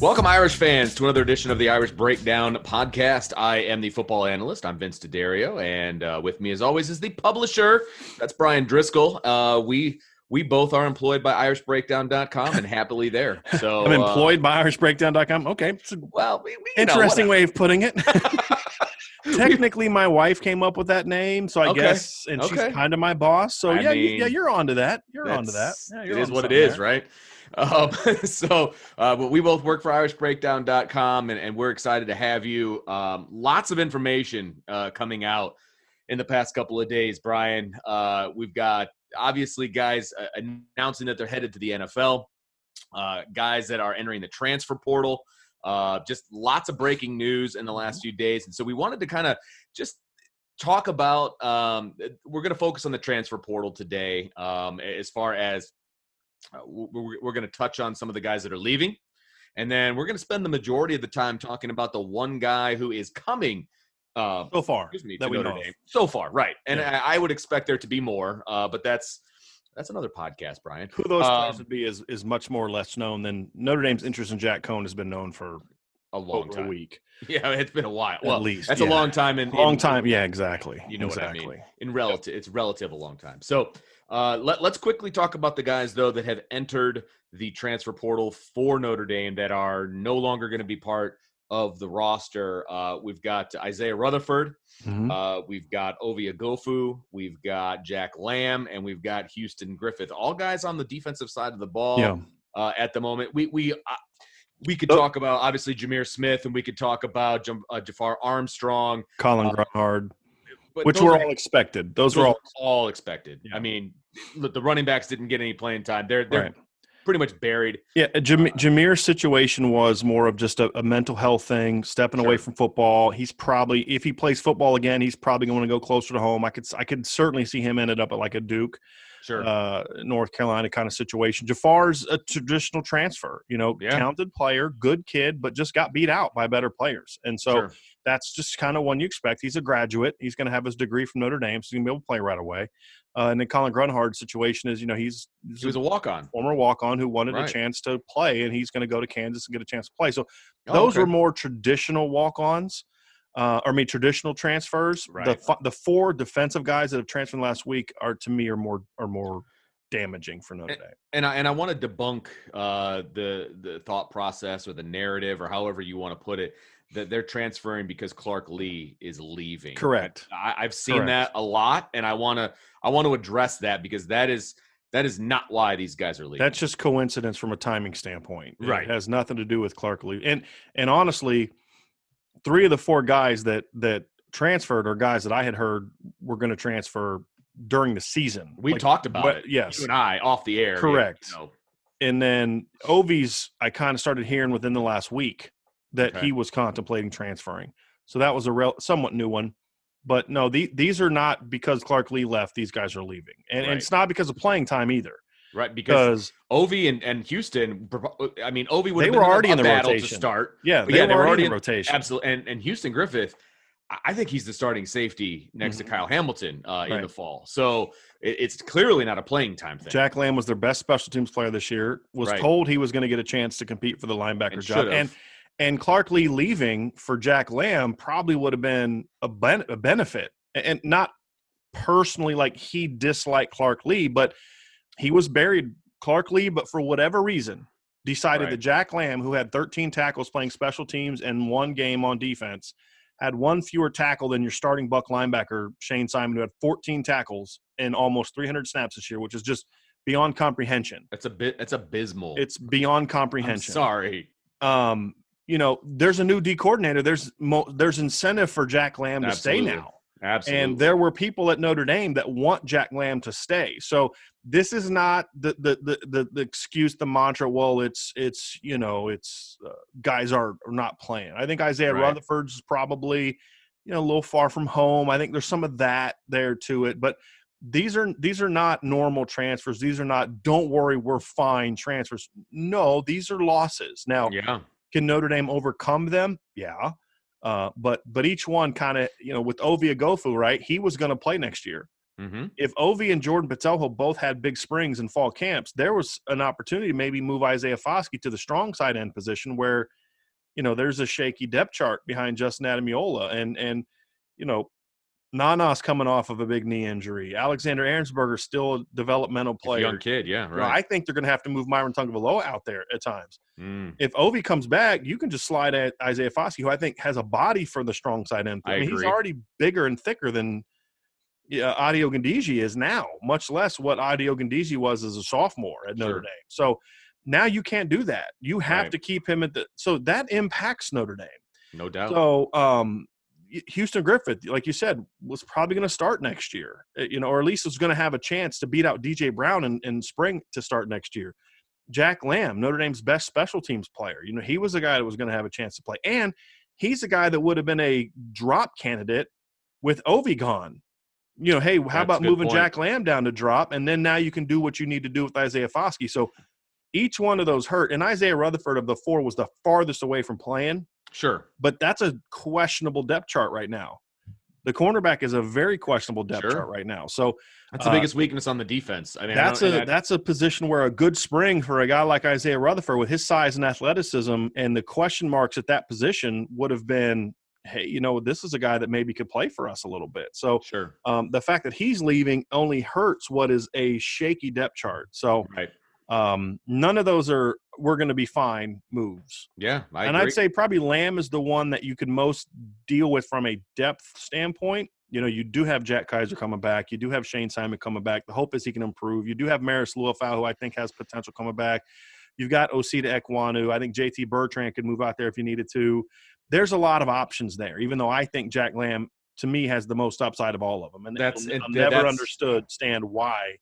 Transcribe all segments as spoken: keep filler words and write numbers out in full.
Welcome, Irish fans, to another edition of the Irish Breakdown podcast. I am the football analyst. I'm Vince DeDario, and uh, with me, as always, is the publisher. That's Brian Driscoll. Uh, we we both are employed by Irish Breakdown dot com and happily there. So I'm employed uh, by Irish Breakdown dot com. Okay, it's a well, we, we, interesting know, way of putting it. Technically, my wife came up with that name, so I okay. guess, and okay. she's kind of my boss. So I yeah, mean, yeah, you're onto that. You're onto that. Yeah, you're it is what it is, there. Right? Um, so, uh, but we both work for Irish Breakdown dot com, and, and we're excited to have you. Um, lots of information uh, coming out in the past couple of days, Brian. Uh, we've got, obviously, guys uh, announcing that they're headed to the N F L, uh, guys that are entering the transfer portal, uh, just lots of breaking news in the last few days. And so we wanted to kind of just talk about, um, we're going to focus on the transfer portal today um, as far as Uh, we're, we're going to touch on some of the guys that are leaving, and then we're going to spend the majority of the time talking about the one guy who is coming uh, so far. Excuse me, that we know of. So far, right? And yeah. I, I would expect there to be more, uh, but that's that's another podcast, Brian. Who those um, guys would be is is much more less known than Notre Dame's interest in Jack Coan has been known for a long time, a week. Yeah, it's been a while. Well, at least that's yeah. a long time. In long in, time, yeah, exactly. You know exactly. what I mean? In relative, it's relative a long time. So. Uh, let, let's quickly talk about the guys, though, that have entered the transfer portal for Notre Dame that are no longer going to be part of the roster. Uh, we've got Isaiah Rutherford. Mm-hmm. Uh, we've got Ovie Oghoufo. We've got Jack Lamb. And we've got Houston Griffith. All guys on the defensive side of the ball yeah. uh, at the moment. We we uh, we could oh. talk about, obviously, Jameer Smith, and we could talk about J- uh, Jafar Armstrong. Colin uh, Grunhard. Which were all expected. Those were all, all expected. Yeah. I mean, look, the running backs didn't get any playing time. They're they're right. pretty much buried. Yeah, Jam- Jameer's situation was more of just a, a mental health thing, stepping sure. away from football. He's probably, if he plays football again, he's probably going to go closer to home. I could I could certainly see him ended up at like a Duke, sure, uh, North Carolina kind of situation. Jafar's a traditional transfer. You know, yeah. talented player, good kid, but just got beat out by better players, and so. Sure. That's just kind of one you expect. He's a graduate. He's going to have his degree from Notre Dame, so he's going to be able to play right away. Uh, and then Colin Grunhard's situation is, you know, he's – He was a walk-on. Former walk-on who wanted right. a chance to play, and he's going to go to Kansas and get a chance to play. So oh, those okay. were more traditional walk-ons uh, – or, I mean, traditional transfers. Right. The the four defensive guys that have transferred last week are, to me, are more are more damaging for Notre Dame. And I and I want to debunk uh, the the thought process or the narrative or however you want to put it that they're transferring because Clark Lee is leaving. Correct. I, I've seen Correct. that a lot, and I want to I want to address that because that is that is not why these guys are leaving. That's just coincidence from a timing standpoint. Right. It has nothing to do with Clark Lee. And and honestly, three of the four guys that that transferred are guys that I had heard were going to transfer during the season. We like, talked about but, it. Yes. You and I off the air. Correct. You know. And then Ovie's, I kind of started hearing within the last week that okay. he was contemplating transferring. So that was a rel- somewhat new one. But no, the, these are not because Clark Lee left, these guys are leaving. And, right. and it's not because of playing time either. Right, because Ovie and, and Houston, I mean, Ovie would have been already in the battle rotation. to start. Yeah, they, yeah, they were already in the rotation. Absolutely. And, and Houston Griffith, I think he's the starting safety next mm-hmm. to Kyle Hamilton uh, right. in the fall. So it, it's clearly not a playing time thing. Jack Lamb was their best special teams player this year, was right. told he was going to get a chance to compete for the linebacker and job. Should've. And and Clark Lee leaving for Jack Lamb probably would have been a, ben- a benefit. And not personally like he disliked Clark Lee, but he was buried. Clark Lee, but for whatever reason, decided right. that Jack Lamb, who had thirteen tackles playing special teams and one game on defense, had one fewer tackle than your starting Buck linebacker, Shane Simon, who had fourteen tackles in almost three hundred snaps this year, which is just beyond comprehension. That's a bit. That's abysmal. It's beyond comprehension. I'm sorry. Um, you know, there's a new D coordinator. There's mo- there's incentive for Jack Lamb Absolutely. to stay now. Absolutely. And there were people at Notre Dame that want Jack Lamb to stay. So this is not the the the the, the excuse, the mantra. Well, it's it's you know it's uh, guys are, are not playing. I think Isaiah right. Rutherford's probably you know a little far from home. I think there's some of that there to it. But these are these are not normal transfers. These are not don't worry we're fine transfers. No, these are losses. Now, yeah. can Notre Dame overcome them? Yeah. Uh, but but each one kind of, you know, with Ovie Oghoufo, right, he was going to play next year. Mm-hmm. If Ovie and Jordan Patelho both had big springs in fall camps, there was an opportunity to maybe move Isaiah Foskey to the strong side end position where, you know, there's a shaky depth chart behind Justin Adamiola. And, and you know, Nana's coming off of a big knee injury. Alexander Ahrensberger's still a developmental player. Young kid, yeah, right. You know, I think they're going to have to move Myron Tagovailoa out there at times. Mm. If Ovie comes back, you can just slide at Isaiah Foskey, who I think has a body for the strong side end. I, I mean, agree. He's already bigger and thicker than uh, Ade Ogundeji is now, much less what Ade Ogundeji was as a sophomore at sure. Notre Dame. So now you can't do that. You have right. to keep him at the – so that impacts Notre Dame. No doubt. So – um Houston Griffith, like you said, was probably going to start next year, you know, or at least was going to have a chance to beat out D J Brown in, in spring to start next year. Jack Lamb, Notre Dame's best special teams player, you know, he was a guy that was going to have a chance to play. And he's a guy that would have been a drop candidate with Ovie gone. You know, hey, how That's about moving point. Jack Lamb down to drop? And then now you can do what you need to do with Isaiah Foskey. So each one of those hurt. And Isaiah Rutherford of the four was the farthest away from playing. Sure. But that's a questionable depth chart right now. The cornerback is a very questionable depth sure. chart right now. So that's the uh, biggest weakness on the defense. I mean, that's I a I, that's a position where a good spring for a guy like Isaiah Rutherford with his size and athleticism and the question marks at that position would have been, hey, you know, this is a guy that maybe could play for us a little bit. So sure. um, the fact that he's leaving only hurts what is a shaky depth chart. So right. Um, none of those are we're going to be fine moves. Yeah, I and agree. I'd say probably Lamb is the one that you could most deal with from a depth standpoint. You know, you do have Jack Kaiser coming back. You do have Shane Simon coming back. The hope is he can improve. You do have Maris Luafau, who I think has potential coming back. You've got Osita Ekwonu. I think J T Bertrand could move out there if you needed to. There's a lot of options there, even though I think Jack Lamb, to me, has the most upside of all of them. And that's I've never that's, understood stand why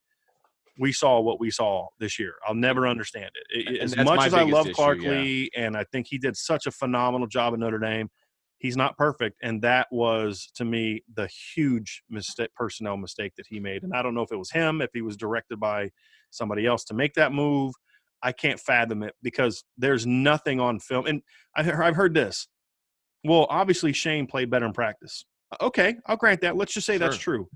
we saw what we saw this year. I'll never understand it. it as much as I love issue, Clark yeah. Lee, and I think he did such a phenomenal job at Notre Dame, he's not perfect. And that was, to me, the huge mistake, personnel mistake that he made. And I don't know if it was him, if he was directed by somebody else to make that move. I can't fathom it because there's nothing on film. And I've heard this. Well, obviously Shane played better in practice. Okay, I'll grant that. Let's just say sure. that's true.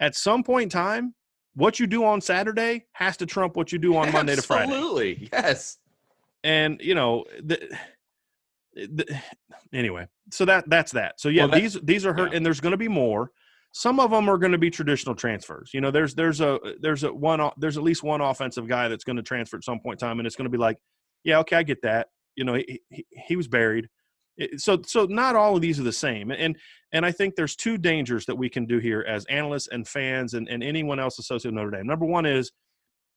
At some point in time, what you do on Saturday has to trump what you do on Monday Absolutely. to Friday. Absolutely, yes. And, you know, the, the, anyway, so that that's that. So, yeah, well, that, these these are hurt, yeah. and there's going to be more. Some of them are going to be traditional transfers. You know, there's there's a there's a one there's at least one offensive guy that's going to transfer at some point in time, and it's going to be like, yeah, okay, I get that. You know, he he, he was buried. So so not all of these are the same. And and I think there's two dangers that we can do here as analysts and fans and, and anyone else associated with Notre Dame. Number one is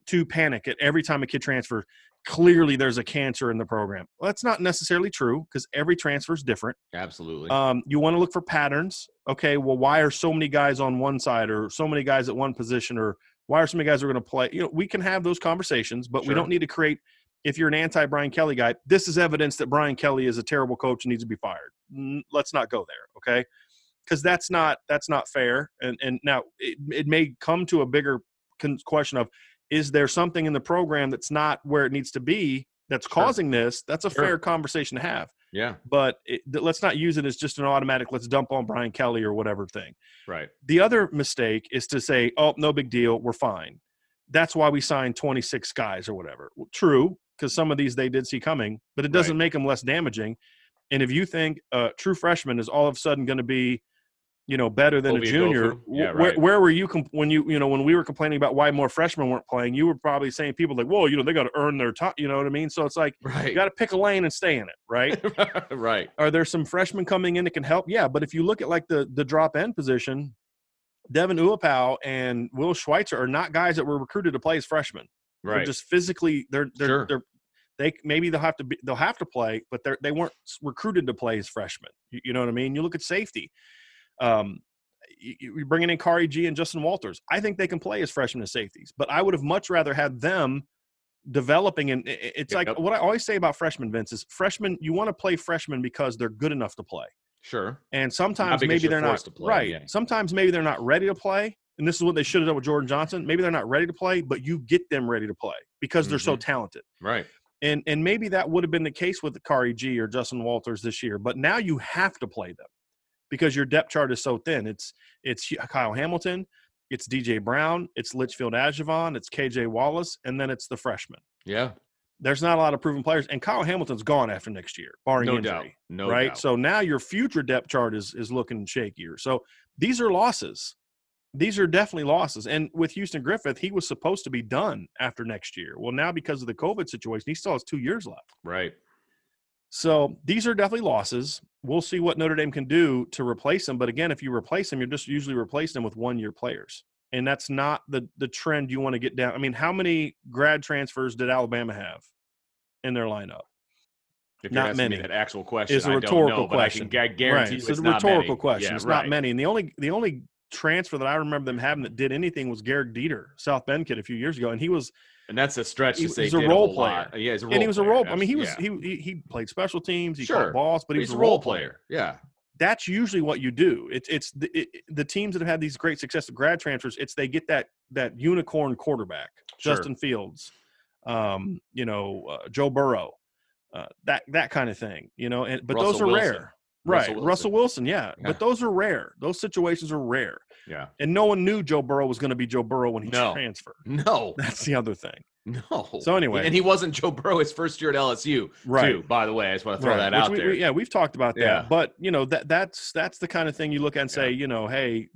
to panic at every time a kid transfers. Clearly there's a cancer in the program. Well, that's not necessarily true because every transfer is different. Absolutely. Um, you want to look for patterns. Okay, well, why are so many guys on one side or so many guys at one position or why are so many guys who are going to play? You know, we can have those conversations, but sure. we don't need to create – if you're an anti-Brian Kelly guy, this is evidence that Brian Kelly is a terrible coach and needs to be fired. Let's not go there, okay? Because that's not that's not fair. And and now it, it may come to a bigger con- question of, is there something in the program that's not where it needs to be that's sure. causing this? That's a sure. fair conversation to have. Yeah. But it, let's not use it as just an automatic, let's dump on Brian Kelly or whatever thing. Right. The other mistake is to say, oh, no big deal, we're fine. That's why we signed twenty-six guys or whatever. Well, true, because some of these they did see coming, but it doesn't right. make them less damaging. And if you think a uh, true freshman is all of a sudden going to be, you know, better than Ovie a junior, yeah, right. where, where were you comp- when you, you know, when we were complaining about why more freshmen weren't playing, you were probably saying people like, whoa, you know, they got to earn their time. You know what I mean? So it's like, right. you got to pick a lane and stay in it. Right. right. Are there some freshmen coming in that can help? Yeah. But if you look at like the, the drop end position, Devin Uapau and Will Schweitzer are not guys that were recruited to play as freshmen. Right. They're just physically, they're they're, sure. they're they maybe they'll have to be, they'll have to play, but they they weren't recruited to play as freshmen. You, you know what I mean? You look at safety. Um, you, you're bringing in Kari G and Justin Walters. I think they can play as freshmen as safeties, but I would have much rather had them developing. And it, it's yep. like what I always say about freshmen, Vince, is freshmen. You want to play freshmen because they're good enough to play. Sure. And sometimes maybe they're not play, right. Yeah. Sometimes maybe they're not ready to play. And this is what they should have done with Jordan Johnson. Maybe they're not ready to play, but you get them ready to play because they're mm-hmm. so talented. Right. And and maybe that would have been the case with Kari G or Justin Walters this year, but now you have to play them because your depth chart is so thin. It's it's Kyle Hamilton, it's D J Brown, it's Litchfield Ajivon, it's K J Wallace, and then it's the freshman. Yeah. There's not a lot of proven players, and Kyle Hamilton's gone after next year, barring no injury. Doubt. No right? doubt. So now your future depth chart is is looking shakier. So these are losses. These are definitely losses. And with Houston Griffith, he was supposed to be done after next year. Well, now because of the COVID situation, he still has two years left. Right. So these are definitely losses. We'll see what Notre Dame can do to replace him. But again, if you replace him, you're just usually replacing him with one-year players. And that's not the, the trend you want to get down. I mean, how many grad transfers did Alabama have in their lineup? If not many. That actual question is a rhetorical know, question. I, I guarantee right. so it's a rhetorical many. question. Yeah, it's right. not many. And the only the only transfer that I remember them having that did anything was Garrick Dieter, South Bend kid, a few years ago, and he was. And that's a stretch to say. He's a role player. Yeah, he's a role. And he was a role. I mean, he was yeah. he he played special teams. He sure. caught balls, but he was he's a role player. player. Yeah. That's usually what you do. It's it's the, it, the teams that have had these great successful grad transfers. It's they get that that unicorn quarterback, sure. Justin Fields, um, you know, uh, Joe Burrow, uh, that that kind of thing. You know, and but Russell those are Wilson. rare, right? Russell Wilson, Russell Wilson yeah. yeah, but those are rare. Those situations are rare. Yeah, and no one knew Joe Burrow was going to be Joe Burrow when he no. transferred. No, that's the other thing. No. So anyway. And he wasn't Joe Burrow his first year at L S U, right. too, by the way. I just want to throw right. that Which out we, there. We, yeah, we've talked about that. Yeah. But, you know, that that's that's the kind of thing you look at and say, yeah. you know, hey,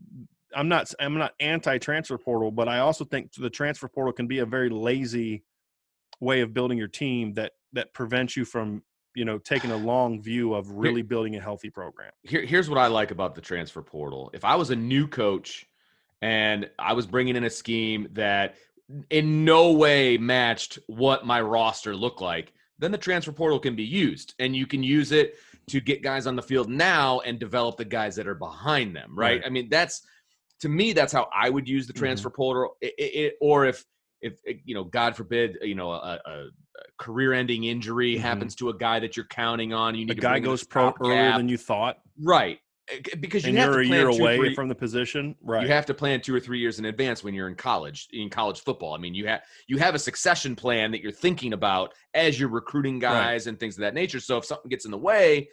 I'm not I'm not anti-transfer portal, but I also think the transfer portal can be a very lazy way of building your team that that prevents you from, you know, taking a long view of really building a healthy program. Here, here's what I like about the transfer portal. If I was a new coach and I was bringing in a scheme that – in no way matched what my roster looked like, then the transfer portal can be used, and you can use it to get guys on the field now and develop the guys that are behind them. Right. right. I mean, that's, to me, that's how I would use the transfer mm-hmm. portal. It, it, it, or if, if, you know, God forbid, you know, a, a career ending injury mm-hmm. happens to a guy that you're counting on. You need a guy goes pro earlier gap. than you thought. Right. Because you and have you're to plan a year away three, from the position, right? You have to plan two or three years in advance when you're in college, in college football. I mean, you have you have a succession plan that you're thinking about as you're recruiting guys right. and things of that nature. So if something gets in the way,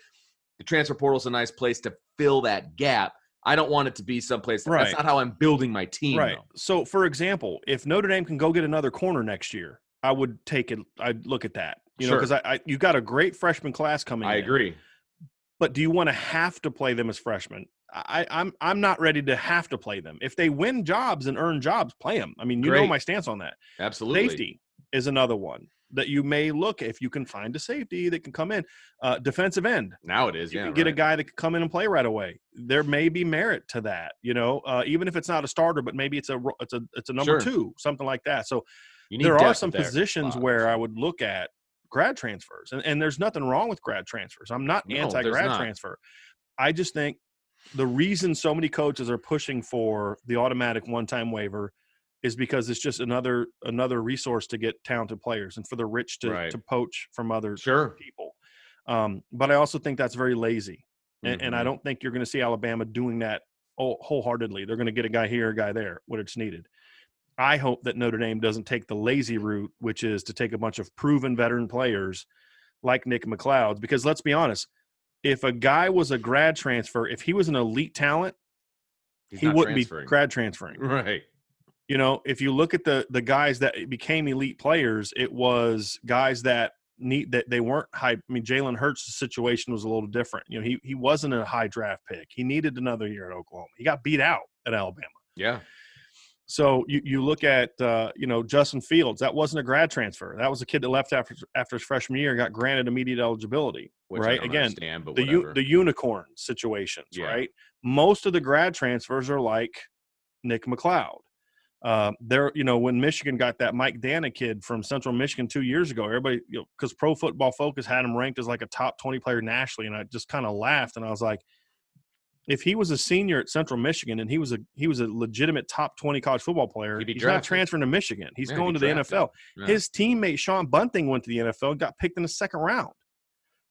the transfer portal is a nice place to fill that gap. I don't want it to be someplace that, right. that's not how I'm building my team. Right. Though. So, for example, if Notre Dame can go get another corner next year, I would take it. I'd look at that, you sure. know, because I, I you got a great freshman class coming. I in. agree. But do you want to have to play them as freshmen? I, I'm I'm not ready to have to play them. If they win jobs and earn jobs, play them. I mean, you Great. know my stance on that. Absolutely. Safety is another one that you may look if you can find a safety that can come in. Uh, defensive end. Now it is. You yeah, can get right. a guy that can come in and play right away. There may be merit to that, you know, uh, even if it's not a starter, but maybe it's a it's a it's a number sure. two, something like that. So there are some there. positions wow. where I would look at grad transfers, and, and there's nothing wrong with grad transfers. I'm not no, anti-grad transfer. I just think the reason so many coaches are pushing for the automatic one-time waiver is because it's just another another resource to get talented players and for the rich to, right. to poach from other sure. people. Um, but I also think that's very lazy, and, mm-hmm. and I don't think you're going to see Alabama doing that wholeheartedly. They're going to get a guy here, a guy there, when it's needed. I hope that Notre Dame doesn't take the lazy route, which is to take a bunch of proven veteran players like Nick McLeod's, because let's be honest, if a guy was a grad transfer, if he was an elite talent, He's he wouldn't be grad transferring. Right. You know, if you look at the the guys that became elite players, it was guys that need that they weren't high. I mean, Jalen Hurts' situation was a little different. You know, he he wasn't a high draft pick. He needed another year at Oklahoma. He got beat out at Alabama. Yeah. So you, you look at, uh, you know, Justin Fields. That wasn't a grad transfer. That was a kid that left after after his freshman year and got granted immediate eligibility, Which right? Again, but the, u- the unicorn situations, yeah. right? Most of the grad transfers are like Nick McLeod. Uh, there, you know, when Michigan got that Mike Dana kid from Central Michigan two years ago, everybody, you know, because Pro Football Focus had him ranked as like a top twenty player nationally, and I just kind of laughed, and I was like, if he was a senior at Central Michigan and he was a he was a legitimate top twenty college football player, he's not transferring to Michigan. He's yeah, going to the N F L. Yeah. His teammate, Sean Bunting, went to the N F L and got picked in the second round,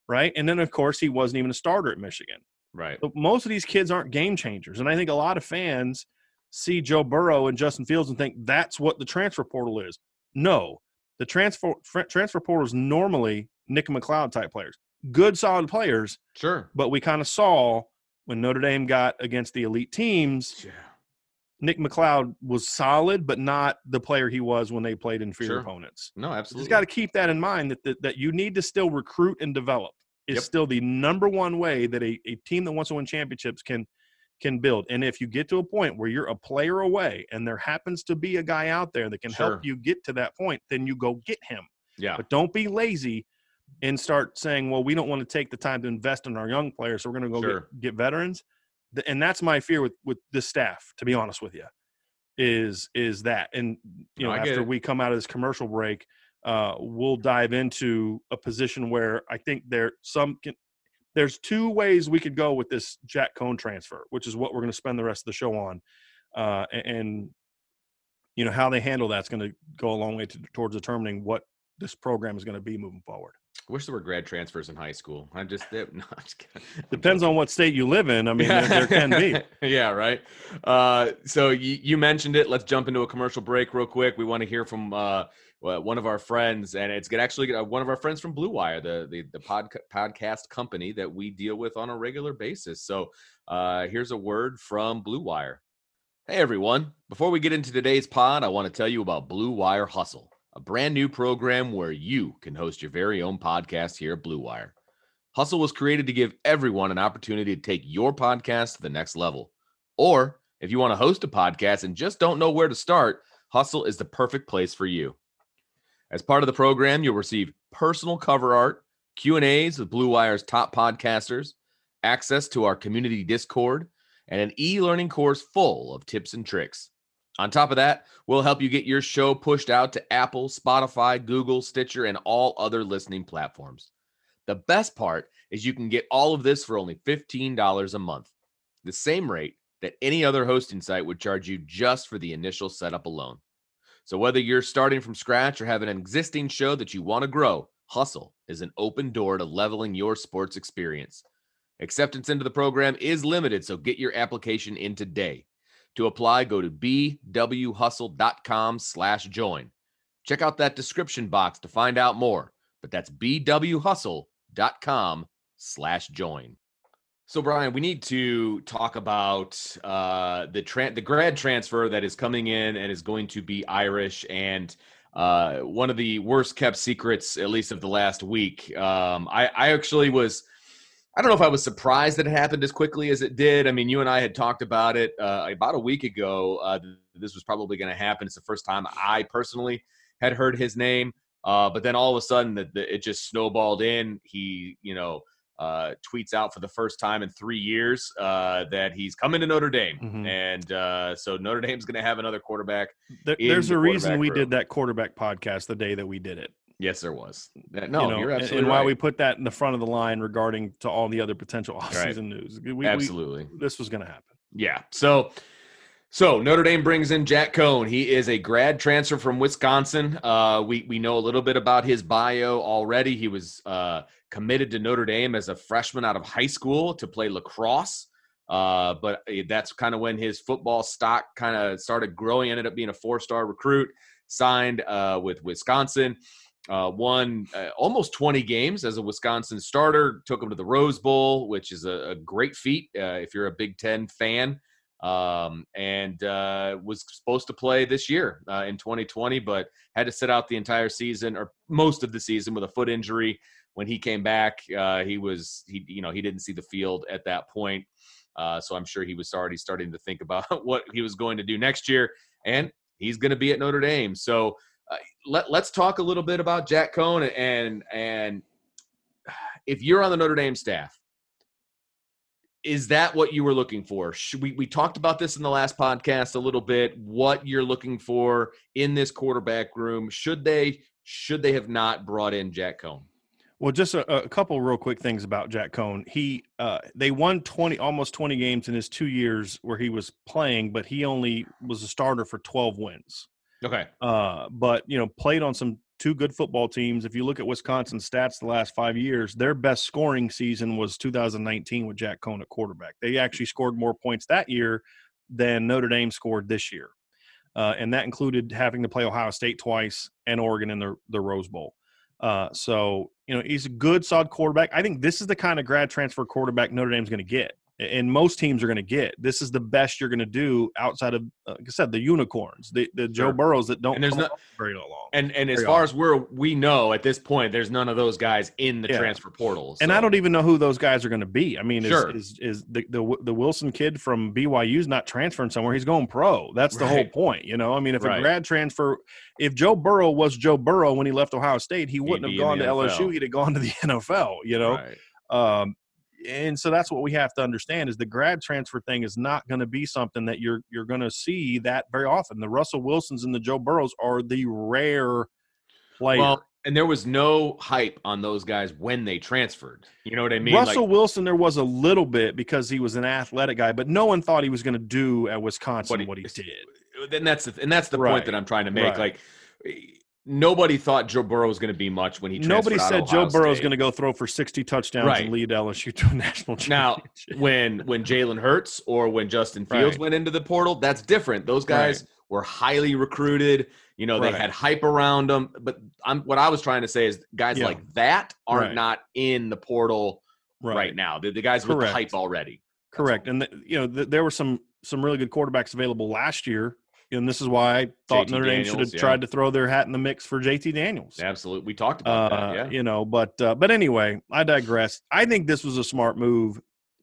right? And then, of course, he wasn't even a starter at Michigan. Right. But most of these kids aren't game changers. And I think a lot of fans see Joe Burrow and Justin Fields and think that's what the transfer portal is. No. The transfer transfer portal is normally Nick McLeod-type players. Good, solid players. Sure. But we kind of saw – when Notre Dame got against the elite teams, yeah. Nick McLeod was solid, but not the player he was when they played inferior sure. opponents. No, absolutely. You've got to keep that in mind, that, that that you need to still recruit and develop. Is yep. still the number one way that a, a team that wants to win championships can can build. And if you get to a point where you're a player away and there happens to be a guy out there that can sure. help you get to that point, then you go get him. Yeah. But don't be lazy and start saying, well, we don't want to take the time to invest in our young players, so we're going to go sure. get, get veterans. And that's my fear with, with this staff, to be honest with you, is is that. And, you know, no, after we come out of this commercial break, uh, we'll dive into a position where I think there some can, there's two ways we could go with this Jack Coan transfer, which is what we're going to spend the rest of the show on. Uh, and, you know, how they handle that's going to go a long way to, towards determining what this program is going to be moving forward. I wish there were grad transfers in high school. I just, no, I'm just depends on what state you live in. I mean, yeah. there, there can be. yeah, right. Uh, so you, you mentioned it. Let's jump into a commercial break real quick. We want to hear from uh, one of our friends, and it's actually one of our friends from Blue Wire, the the, the pod, podcast company that we deal with on a regular basis. So uh, here's a word from Blue Wire. Hey, everyone. Before we get into today's pod, I want to tell you about Blue Wire Hustle, a brand new program where you can host your very own podcast here at Blue Wire. Hustle was created to give everyone an opportunity to take your podcast to the next level. Or if you want to host a podcast and just don't know where to start, Hustle is the perfect place for you. As part of the program, you'll receive personal cover art, Q and A's with Blue Wire's top podcasters, access to our community Discord, and an e-learning course full of tips and tricks. On top of that, we'll help you get your show pushed out to Apple, Spotify, Google, Stitcher, and all other listening platforms. The best part is you can get all of this for only fifteen dollars a month, the same rate that any other hosting site would charge you just for the initial setup alone. So whether you're starting from scratch or have an existing show that you want to grow, Hustle is an open door to leveling your sports experience. Acceptance into the program is limited, so get your application in today. To apply, go to bwhustle.com slash join. Check out that description box to find out more, but that's bwhustle.com slash join. So, Brian, we need to talk about uh, the tra- the grad transfer that is coming in and is going to be Irish, and uh, one of the worst kept secrets, at least of the last week. Um, I, I actually was... I don't know if I was surprised that it happened as quickly as it did. I mean, you and I had talked about it uh, about a week ago. Uh, this was probably going to happen. It's the first time I personally had heard his name. Uh, but then all of a sudden, the, the, it just snowballed in. He, you know, uh, tweets out for the first time in three years uh, that he's coming to Notre Dame. Mm-hmm. And uh, so Notre Dame's going to have another quarterback. There, there's the a reason we room. did that quarterback podcast the day that we did it. Yes, there was. That, no, you know, you're absolutely and right. And why we put that in the front of the line regarding to all the other potential offseason right. news. We, absolutely. We, this was going to happen. Yeah. So, so Notre Dame brings in Jack Coan. He is a grad transfer from Wisconsin. Uh, we, we know a little bit about his bio already. He was uh, committed to Notre Dame as a freshman out of high school to play lacrosse. Uh, but that's kind of when his football stock kind of started growing. Ended up being a four-star recruit, signed uh, with Wisconsin. Uh, won uh, almost twenty games as a Wisconsin starter, took him to the Rose Bowl, which is a, a great feat uh, if you're a Big Ten fan, um, and uh, was supposed to play this year uh, in twenty twenty, but had to sit out the entire season or most of the season with a foot injury. When he came back, uh, he was he you know he didn't see the field at that point, uh, so I'm sure he was already starting to think about what he was going to do next year, and he's going to be at Notre Dame. So. Uh, let, let's talk a little bit about Jack Coan, and and if you're on the Notre Dame staff, is that what you were looking for? Should we, we talked about this in the last podcast a little bit, what you're looking for in this quarterback room. Should they should they have not brought in Jack Coan? Well, just a, a couple real quick things about Jack Coan. He uh, they won twenty almost twenty games in his two years where he was playing, but he only was a starter for twelve wins. Okay. Uh, but, you know, played on some two good football teams. If you look at Wisconsin's stats the last five years, their best scoring season was two thousand nineteen with Jack Coan at quarterback. They actually scored more points that year than Notre Dame scored this year. Uh, and that included having to play Ohio State twice and Oregon in the, the Rose Bowl. Uh, so, you know, he's a good, solid quarterback. I think this is the kind of grad transfer quarterback Notre Dame's going to get. And most teams are going to get. This is the best you're going to do outside of, like I said, the unicorns, the, the Joe Burrows that don't and there's come no, very long. And and as far long. as we're we know at this point, there's none of those guys in the yeah. transfer portals. So. And I don't even know who those guys are going to be. I mean, is sure. is, is the, the the Wilson kid from B Y U's not transferring somewhere? He's going pro. That's the right. whole point, you know. I mean, if right. a grad transfer, if Joe Burrow was Joe Burrow when he left Ohio State, he wouldn't He'd have gone to N F L. L S U. He'd have gone to the N F L, you know. Right. Um, And so that's what we have to understand is the grad transfer thing is not going to be something that you're you're going to see that very often. The Russell Wilsons and the Joe Burrows are the rare player. Well, and there was no hype on those guys when they transferred. You know what I mean? Russell like, Wilson, there was a little bit because he was an athletic guy, but no one thought he was going to do at Wisconsin what he, what he did. And that's the, and that's the right. point that I'm trying to make. Right. Like. Nobody thought Joe Burrow was going to be much when he transferred Nobody said Joe Burrow is going to go throw for sixty touchdowns right. and lead L S U to a national championship. Now, when, when Jalen Hurts or when Justin Fields right. went into the portal, that's different. Those guys right. were highly recruited. You know, they right. had hype around them. But I'm, what I was trying to say is guys yeah. like that are right. not in the portal right, right now. The, the guys Correct. with the hype already. That's Correct. All. And, the, you know, the, there were some some really good quarterbacks available last year. And this is why I thought J T Notre Dame Daniels, should have yeah. tried to throw their hat in the mix for J T Daniels. Absolutely. We talked about uh, that, yeah. You know, but uh, but anyway, I digress. I think this was a smart move,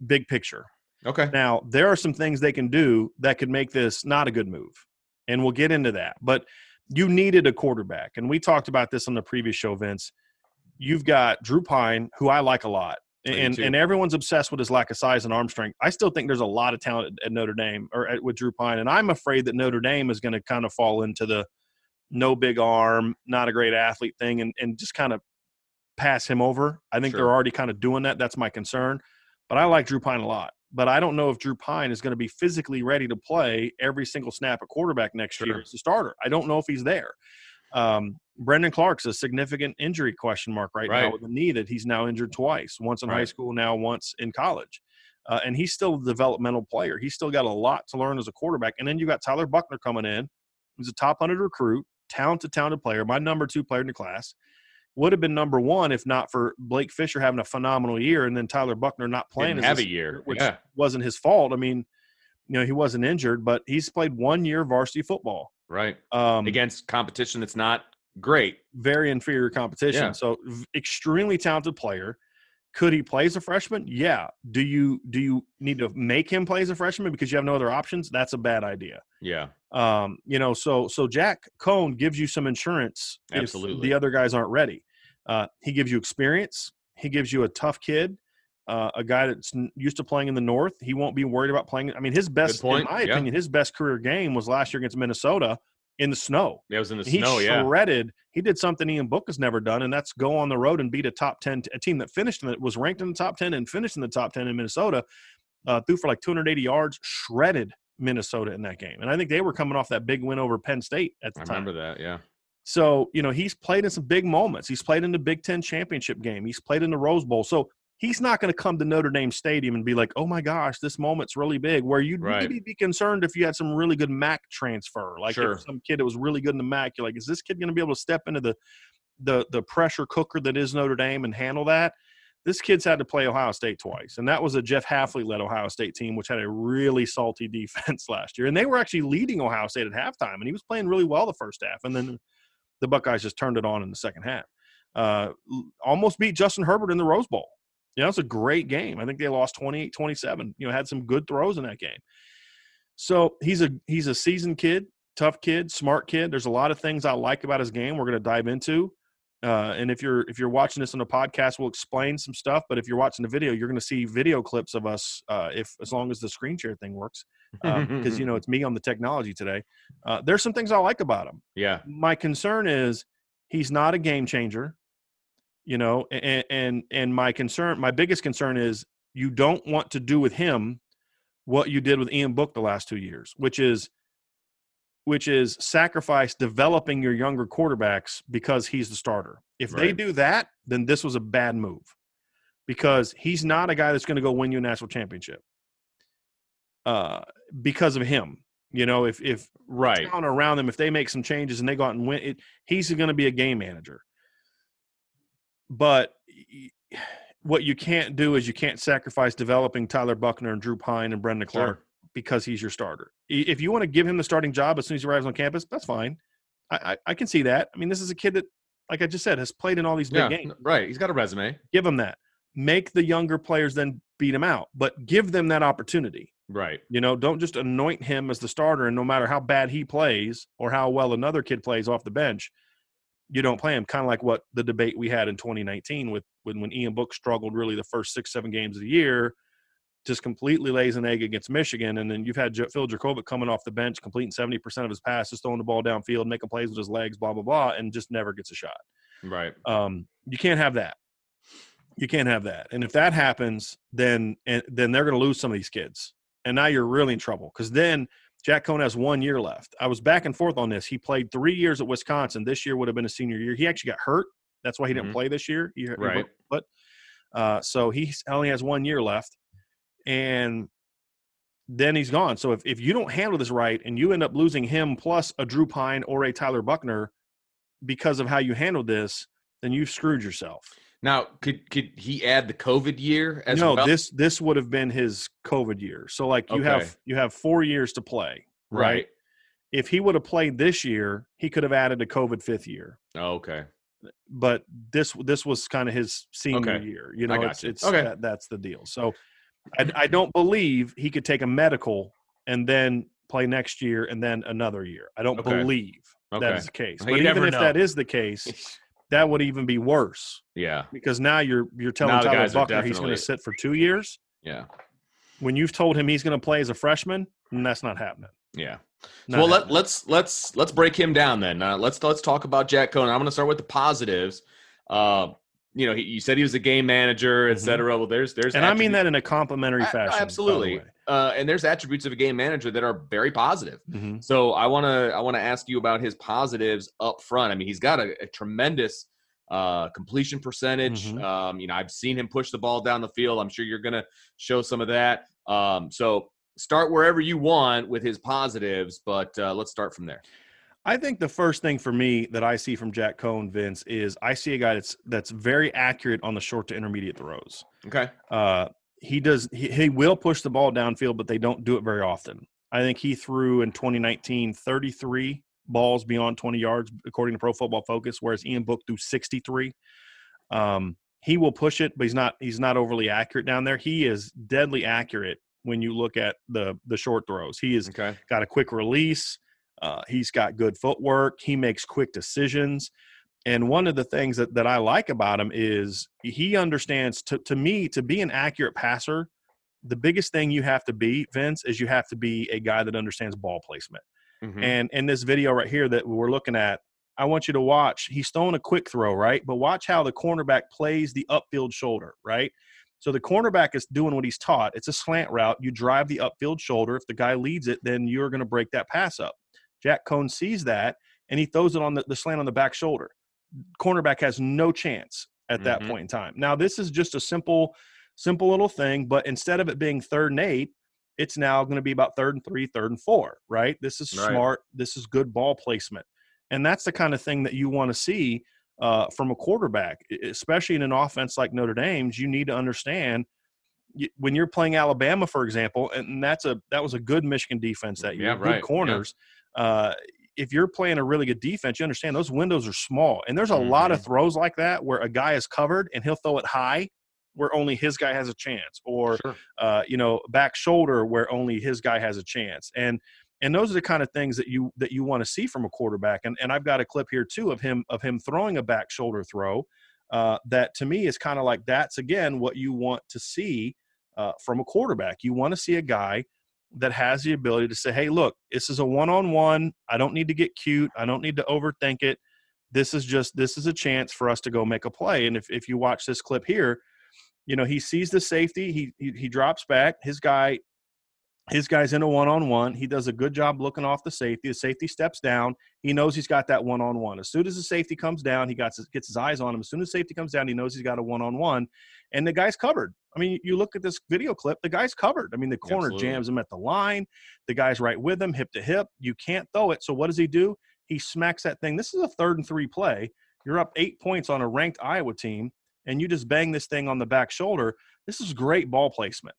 big picture. Okay. Now, there are some things they can do that could make this not a good move, and we'll get into that. But you needed a quarterback, and we talked about this on the previous show, Vince. You've got Drew Pine, who I like a lot. And and everyone's obsessed with his lack of size and arm strength. I still think there's a lot of talent at, at Notre Dame or at, with Drew Pine, and I'm afraid that Notre Dame is going to kind of fall into the no big arm, not a great athlete thing, and, and just kind of pass him over. I think sure. they're already kind of doing that. That's my concern. But I like Drew Pine a lot. But I don't know if Drew Pine is going to be physically ready to play every single snap at quarterback next sure. year as a starter. I don't know if he's there. Um, Brendan Clark's a significant injury question mark right, right now with a knee that he's now injured twice, once in right. high school, now once in college. Uh, and he's still a developmental player. He's still got a lot to learn as a quarterback. And then you got Tyler Buckner coming in, who's a top one hundred recruit, talented, talented player, my number two player in the class. Would have been number one if not for Blake Fisher having a phenomenal year and then Tyler Buckner not playing as a year, which yeah. wasn't his fault. I mean, you know, he wasn't injured, but he's played one year varsity football. Right. Um, against competition that's not great. Very inferior competition. Yeah. So v- extremely talented player. Could he play as a freshman? Yeah. Do you do you need to make him play as a freshman because you have no other options? That's a bad idea. Yeah. Um, you know, so so Jack Coan gives you some insurance Absolutely. if the other guys aren't ready. Uh, he gives you experience. He gives you a tough kid, uh, a guy that's used to playing in the North. He won't be worried about playing. I mean, his best, in my yeah. opinion, his best career game was last year against Minnesota in the snow. Yeah, it was in the he snow, yeah. He shredded. He did something Ian Book has never done, and that's go on the road and beat a top ten – a team that finished in the, was ranked in the top ten and finished in the top ten in Minnesota, uh, threw for like two hundred eighty yards, shredded Minnesota in that game. And I think they were coming off that big win over Penn State at the I time. I remember that, yeah. So, you know, he's played in some big moments. He's played in the Big Ten championship game. He's played in the Rose Bowl. So he's not going to come to Notre Dame Stadium and be like, oh, my gosh, this moment's really big, where you'd right. maybe be concerned if you had some really good MAC transfer. Like sure. if some kid that was really good in the MAC, you're like, is this kid going to be able to step into the, the the pressure cooker that is Notre Dame and handle that? This kid's had to play Ohio State twice, and that was a Jeff Hafley-led Ohio State team, which had a really salty defense last year. And they were actually leading Ohio State at halftime, and he was playing really well the first half. And then – the Buckeyes just turned it on in the second half. Uh, almost beat Justin Herbert in the Rose Bowl. You know, it's a great game. I think they lost twenty-eight twenty-seven. You know, had some good throws in that game. So he's a he's a seasoned kid, tough kid, smart kid. There's a lot of things I like about his game we're going to dive into. Uh, and if you're if you're watching this on a podcast, we'll explain some stuff. But if you're watching the video, you're going to see video clips of us, uh, if as long as the screen share thing works, because uh, you know it's me on the technology today. Uh, there's some things I like about him. Yeah. My concern is he's not a game changer, you know. And and and my concern, my biggest concern is you don't want to do with him what you did with Ian Book the last two years, which is. which is sacrifice developing your younger quarterbacks because he's the starter. If right. they do that, then this was a bad move because he's not a guy that's going to go win you a national championship uh, because of him. You know, if if right down around them, if they make some changes and they go out and win, it, he's going to be a game manager. But what you can't do is you can't sacrifice developing Tyler Buckner and Drew Pine and Brendan Clark. Sure. Because he's your starter. If you want to give him the starting job as soon as he arrives on campus, that's fine. I, I, I can see that. I mean, this is a kid that, like I just said, has played in all these big yeah, games. Right. He's got a resume. Give him that. Make the younger players then beat him out, but give them that opportunity. Right. You know, don't just anoint him as the starter, and no matter how bad he plays or how well another kid plays off the bench, you don't play him. Kind of like what the debate we had in twenty nineteen with when, when Ian Book struggled really the first six, seven games of the year. Just completely lays an egg against Michigan, and then you've had Phil Dracovic coming off the bench, completing seventy percent of his passes, throwing the ball downfield, making plays with his legs, blah, blah, blah, and just never gets a shot. Right. Um, you can't have that. You can't have that. And if that happens, then and, then they're going to lose some of these kids. And now you're really in trouble because then Jack Coan has one year left. I was back and forth on this. He played three years at Wisconsin. This year would have been his senior year. He actually got hurt. That's why he didn't mm-hmm. play this year. He, right. But, uh, so he only has one year left. And then he's gone. So if, if you don't handle this right and you end up losing him plus a Drew Pine or a Tyler Buckner because of how you handled this, then you've screwed yourself. Now, could could he add the COVID year as well? No, this this would have been his COVID year. So like you okay. have you have four years to play, right? right? If he would have played this year, he could have added a COVID fifth year. Oh, okay. But this this was kind of his senior okay. year. You know, it's, you. it's okay. that, that's the deal. So I, I don't believe he could take a medical and then play next year and then another year. I don't okay. believe okay. that is the case. But you even if know. that is the case, that would even be worse. Yeah. Because now you're you're telling now Tyler Buckner he's going to sit for two years. Yeah. When you've told him he's going to play as a freshman, and that's not happening. Yeah. Not well, happening. Let, let's let's let's break him down then. Uh, let's let's talk about Jack Coan. I'm going to start with the positives. Uh, You know, he, you said he was a game manager, et cetera. Mm-hmm. Well, there's, there's, and attributes. I mean that in a complimentary I, fashion. Absolutely. Uh, and there's attributes of a game manager that are very positive. Mm-hmm. So I want to, I want to ask you about his positives up front. I mean, he's got a, a tremendous uh, completion percentage. Mm-hmm. Um, you know, I've seen him push the ball down the field. I'm sure you're going to show some of that. Um, so start wherever you want with his positives, but uh, let's start from there. I think the first thing for me that I see from Jack Coan, Vince, is I see a guy that's that's very accurate on the short to intermediate throws. Okay. Uh, he does he, he will push the ball downfield, but they don't do it very often. I think he threw in twenty nineteen thirty-three balls beyond twenty yards, according to Pro Football Focus, whereas Ian Book threw sixty-three. Um, He will push it, but he's not he's not overly accurate down there. He is deadly accurate when you look at the the short throws. He has okay. got a quick release. Uh, he's got good footwork. He makes quick decisions. And one of the things that, that I like about him is he understands, to, to me, to be an accurate passer, the biggest thing you have to be, Vince, is you have to be a guy that understands ball placement. Mm-hmm. And in this video right here that we're looking at, I want you to watch. He's throwing a quick throw, right? But watch how the cornerback plays the upfield shoulder, right? So the cornerback is doing what he's taught. It's a slant route. You drive the upfield shoulder. If the guy leads it, then you're going to break that pass up. Jack Coan sees that, and he throws it on the, the slant on the back shoulder. Cornerback has no chance at that mm-hmm. point in time. Now, this is just a simple, simple little thing, but instead of it being third and eight, it's now going to be about third and three, third and four, right? This is right. smart. This is good ball placement. And that's the kind of thing that you want to see uh, from a quarterback, especially in an offense like Notre Dame's. You need to understand when you're playing Alabama, for example, and that's a that was a good Michigan defense that year, yeah, right. good corners. Yeah. Uh, if you're playing a really good defense, you understand those windows are small. And there's a mm-hmm. lot of throws like that where a guy is covered and he'll throw it high where only his guy has a chance, or, sure. uh, you know, back shoulder where only his guy has a chance. And And those are the kind of things that you that you want to see from a quarterback. And and I've got a clip here too of him of him throwing a back shoulder throw uh, that to me is kind of like that's again what you want to see uh, from a quarterback. You want to see a guy that has the ability to say, hey, look, this is a one-on-one. I don't need to get cute. I don't need to overthink it. This is just this is a chance for us to go make a play. And if if you watch this clip here, you know, he sees the safety. He he, he drops back. His guy. His guy's in a one-on-one. He does a good job looking off the safety. The safety steps down. He knows he's got that one-on-one. As soon as the safety comes down, he gets his, gets his eyes on him. As soon as safety comes down, he knows he's got a one-on-one. And the guy's covered. I mean, you look at this video clip, the guy's covered. I mean, the corner Absolutely. jams him at the line. The guy's right with him, hip to hip. You can't throw it. So what does he do? He smacks that thing. This is a third and three play. You're up eight points on a ranked Iowa team, and you just bang this thing on the back shoulder. This is great ball placement.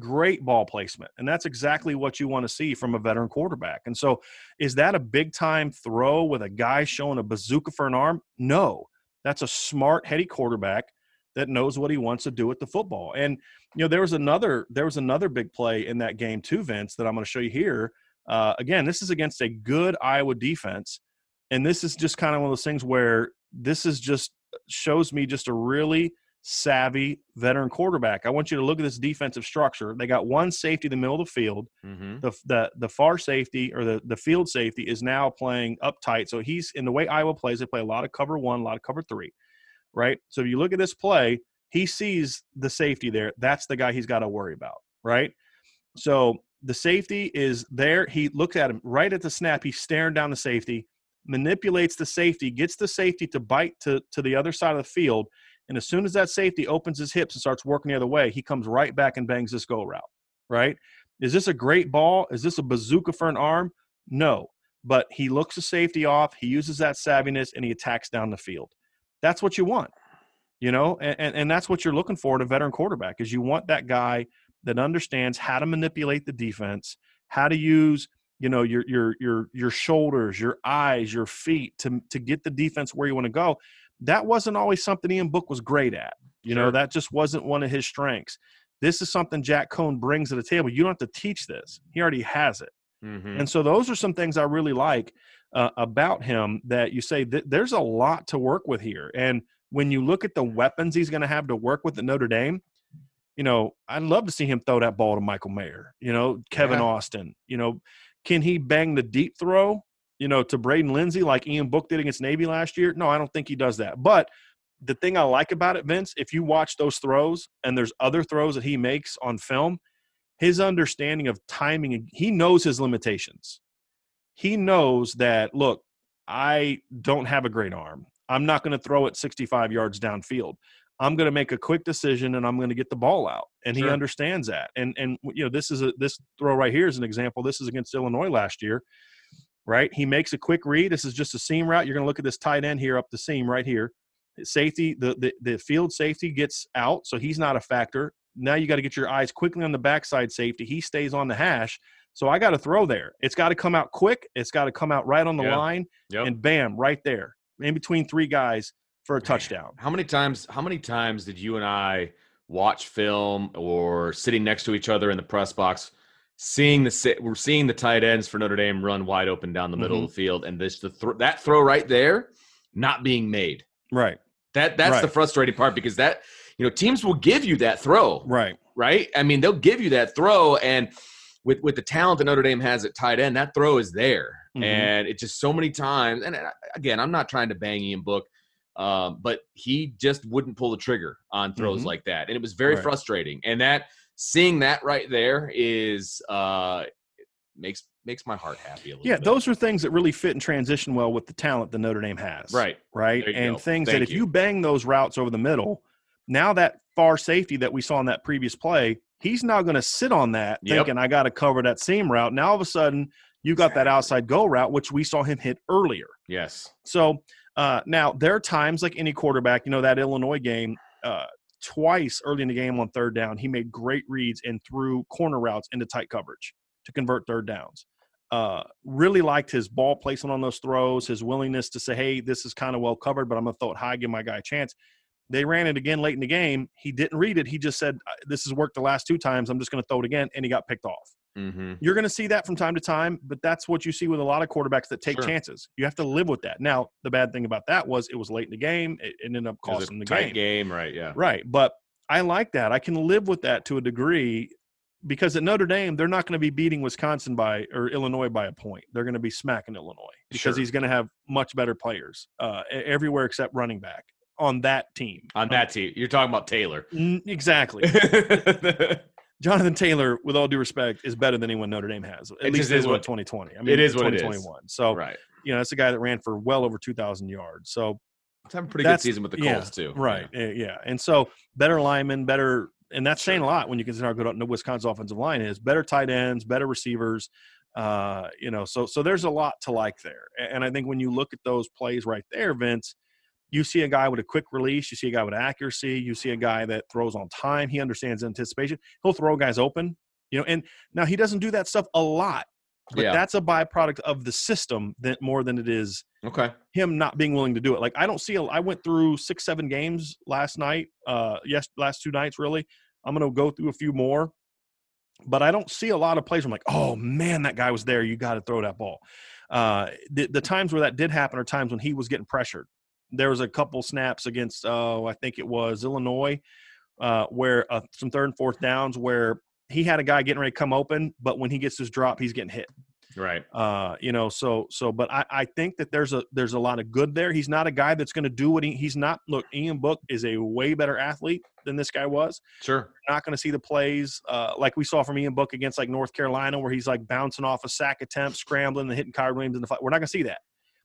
Great ball placement. And that's exactly what you want to see from a veteran quarterback. And so is that a big time throw with a guy showing a bazooka for an arm? No, that's a smart, heady quarterback that knows what he wants to do with the football. And, you know, there was another, there was another big play in that game too, Vince, that I'm going to show you here. Uh, again, this is against a good Iowa defense. And this is just kind of one of those things where this is just shows me just a really savvy veteran quarterback. I want you to look at this defensive structure. They got one safety in the middle of the field. Mm-hmm. The the the far safety or the, the field safety is now playing up tight. So he's in the way Iowa plays, they play a lot of cover one, a lot of cover three, right? So if you look at this play, he sees the safety there. That's the guy he's got to worry about, right? So the safety is there. He looks at him right at the snap. He's staring down the safety, manipulates the safety, gets the safety to bite to, to the other side of the field. And as soon as that safety opens his hips and starts working the other way, he comes right back and bangs this go route, right? Is this a great ball? Is this a bazooka for an arm? No, but he looks the safety off. He uses that savviness, and he attacks down the field. That's what you want, you know, and, and, and that's what you're looking for in a veteran quarterback is you want that guy that understands how to manipulate the defense, how to use, you know, your your your your shoulders, your eyes, your feet to, to get the defense where you want to go. That wasn't always something Ian Book was great at. You sure. know, that just wasn't one of his strengths. This is something Jack Coan brings to the table. You don't have to teach this. He already has it. Mm-hmm. And so those are some things I really like uh, about him that you say th- there's a lot to work with here. And when you look at the weapons he's going to have to work with at Notre Dame, you know, I'd love to see him throw that ball to Michael Mayer, you know, Kevin yeah. Austin. You know, can he bang the deep throw? You know, to Braden Lindsey like Ian Book did against Navy last year? No, I don't think he does that. But the thing I like about it, Vince, if you watch those throws and there's other throws that he makes on film, his understanding of timing, he knows his limitations. He knows that, look, I don't have a great arm. I'm not going to throw it sixty-five yards downfield. I'm going to make a quick decision and I'm going to get the ball out. And sure. he understands that. And, and you know, this is a, this throw right here is an example. This is against Illinois last year. Right? He makes a quick read. This is just a seam route. You're going to look at this tight end here up the seam right here. Safety, the, the, the field safety gets out, so he's not a factor. Now you got to get your eyes quickly on the backside safety. He stays on the hash. So I got to throw there. It's got to come out quick. It's got to come out right on the yeah. line. Yep. And bam, right there. In between three guys, for a touchdown. How many times, how many times did you and I watch film or sitting next to each other in the press box, seeing the, we're seeing the tight ends for Notre Dame run wide open down the middle mm-hmm. of the field. And this, the th- that throw right there, not being made. Right. That That's right. the frustrating part, because that, you know, teams will give you that throw. Right. Right. I mean, they'll give you that throw. And with, with the talent that Notre Dame has at tight end, that throw is there. Mm-hmm. And it just so many times. And again, I'm not trying to bang Ian Book, um, but he just wouldn't pull the trigger on throws mm-hmm. like that. And it was very right. frustrating. And that, seeing that right there is uh, makes makes my heart happy a little yeah, bit. Yeah, those are things that really fit and transition well with the talent that Notre Dame has. Right. Right. And go. things Thank that if you. you bang those routes over the middle, now that far safety that we saw in that previous play, he's now going to sit on that yep. thinking, I got to cover that seam route. Now all of a sudden, you got exactly. that outside go route, which we saw him hit earlier. Yes. So uh, now there are times, like any quarterback, you know, that Illinois game, uh, twice early in the game on third down, he made great reads and threw corner routes into tight coverage to convert third downs. Uh, really liked his ball placement on those throws, his willingness to say, hey, this is kind of well covered, but I'm going to throw it high, give my guy a chance. They ran it again late in the game. He didn't read it. He just said, this has worked the last two times. I'm just going to throw it again, and he got picked off. Mm-hmm. You're going to see that from time to time, but that's what you see with a lot of quarterbacks that take sure. chances. You have to live with that. Now, the bad thing about that was it was late in the game. It ended up costing the game. It was a tight game, right, yeah. Right, but I like that. I can live with that to a degree, because at Notre Dame, they're not going to be beating Wisconsin by or Illinois by a point. They're going to be smacking Illinois because sure. he's going to have much better players uh, everywhere except running back on that team. On that um, team. You're talking about Taylor. N- exactly. Jonathan Taylor, with all due respect, is better than anyone Notre Dame has. At it least is what twenty twenty. I mean, it is what it is. So, right. you know, that's a guy that ran for well over two thousand yards. So, it's having a pretty good season with the Colts yeah, too. Right. Yeah. yeah. And so, better linemen, better, and that's sure. saying a lot when you consider how good the Wisconsin offensive line is. Better tight ends, better receivers. Uh, you know, so so there's a lot to like there. And I think when you look at those plays right there, Vince, you see a guy with a quick release. You see a guy with accuracy. You see a guy that throws on time. He understands anticipation. He'll throw guys open, you know, and now he doesn't do that stuff a lot, but yeah. that's a byproduct of the system that more than it is okay. him not being willing to do it. Like, I don't see, a, I went through six, seven games last night. Uh, yes. Last two nights, really. I'm going to go through a few more, but I don't see a lot of plays where I'm like, oh man, that guy was there. You got to throw that ball. Uh, the, the times where that did happen are times when he was getting pressured. There was a couple snaps against, oh, I think it was Illinois, uh, where uh, some third and fourth downs where he had a guy getting ready to come open, but when he gets his drop, he's getting hit. Right. Uh, you know, so so, but I, I think that there's a there's a lot of good there. He's not a guy that's going to do what he, he's not. Look, Ian Book is a way better athlete than this guy was. Sure. You're not going to see the plays uh, like we saw from Ian Book against like North Carolina, where he's like bouncing off a sack attempt, scrambling, and hitting Kyrie Williams in the fight. We're not going to see that.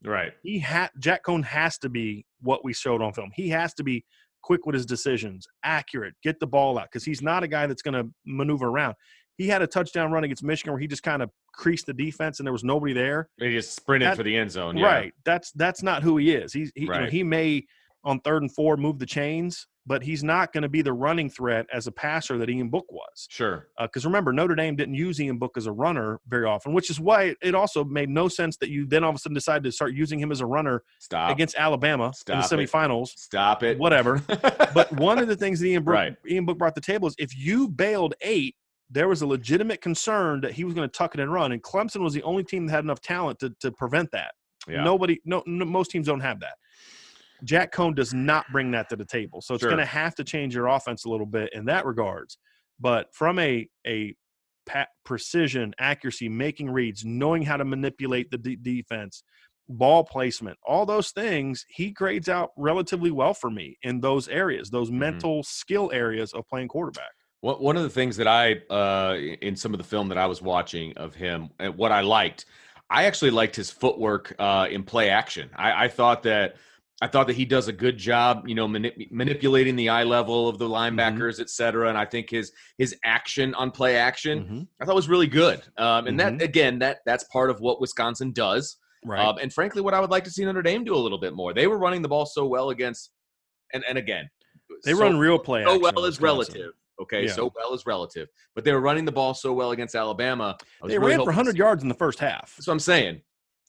Right. He ha- Jack Coan has to be what we showed on film. He has to be quick with his decisions, accurate, get the ball out, because he's not a guy that's going to maneuver around. He had a touchdown run against Michigan where he just kind of creased the defense and there was nobody there. He just sprinted that, for the end zone. Yeah. Right. That's that's not who he is. He's, he, right. you know, he may, on third and four, move the chains, but he's not going to be the running threat as a passer that Ian Book was. Sure. Because uh, remember, Notre Dame didn't use Ian Book as a runner very often, which is why it also made no sense that you then all of a sudden decided to start using him as a runner Stop. against Alabama Stop in the semifinals. It. Stop it. Whatever. But one of the things that Ian Book, right. Ian Book brought to the table is if you bailed eight, there was a legitimate concern that he was going to tuck it and run, and Clemson was the only team that had enough talent to, to prevent that. Yeah. Nobody, no, no, most teams don't have that. Jack Coan does not bring that to the table. So it's sure. going to have to change your offense a little bit in that regards. But from a, a pa- precision, accuracy, making reads, knowing how to manipulate the de- defense, ball placement, all those things, he grades out relatively well for me in those areas, those mm-hmm. mental skill areas of playing quarterback. Well, one of the things that I, uh, in some of the film that I was watching of him, what I liked, I actually liked his footwork uh, in play action. I, I thought that I thought that he does a good job, you know, manip- manipulating the eye level of the linebackers, mm-hmm. et cetera. And I think his his action on play action, mm-hmm. I thought was really good. Um, and mm-hmm. that, again, that that's part of what Wisconsin does. Right. Um, and frankly, what I would like to see Notre Dame do a little bit more. They were running the ball so well against, and, and again. They so, run real play so action. So well is relative. Okay, yeah. so well is relative. But they were running the ball so well against Alabama. They really ran for one hundred yards in the first half. That's what I'm saying.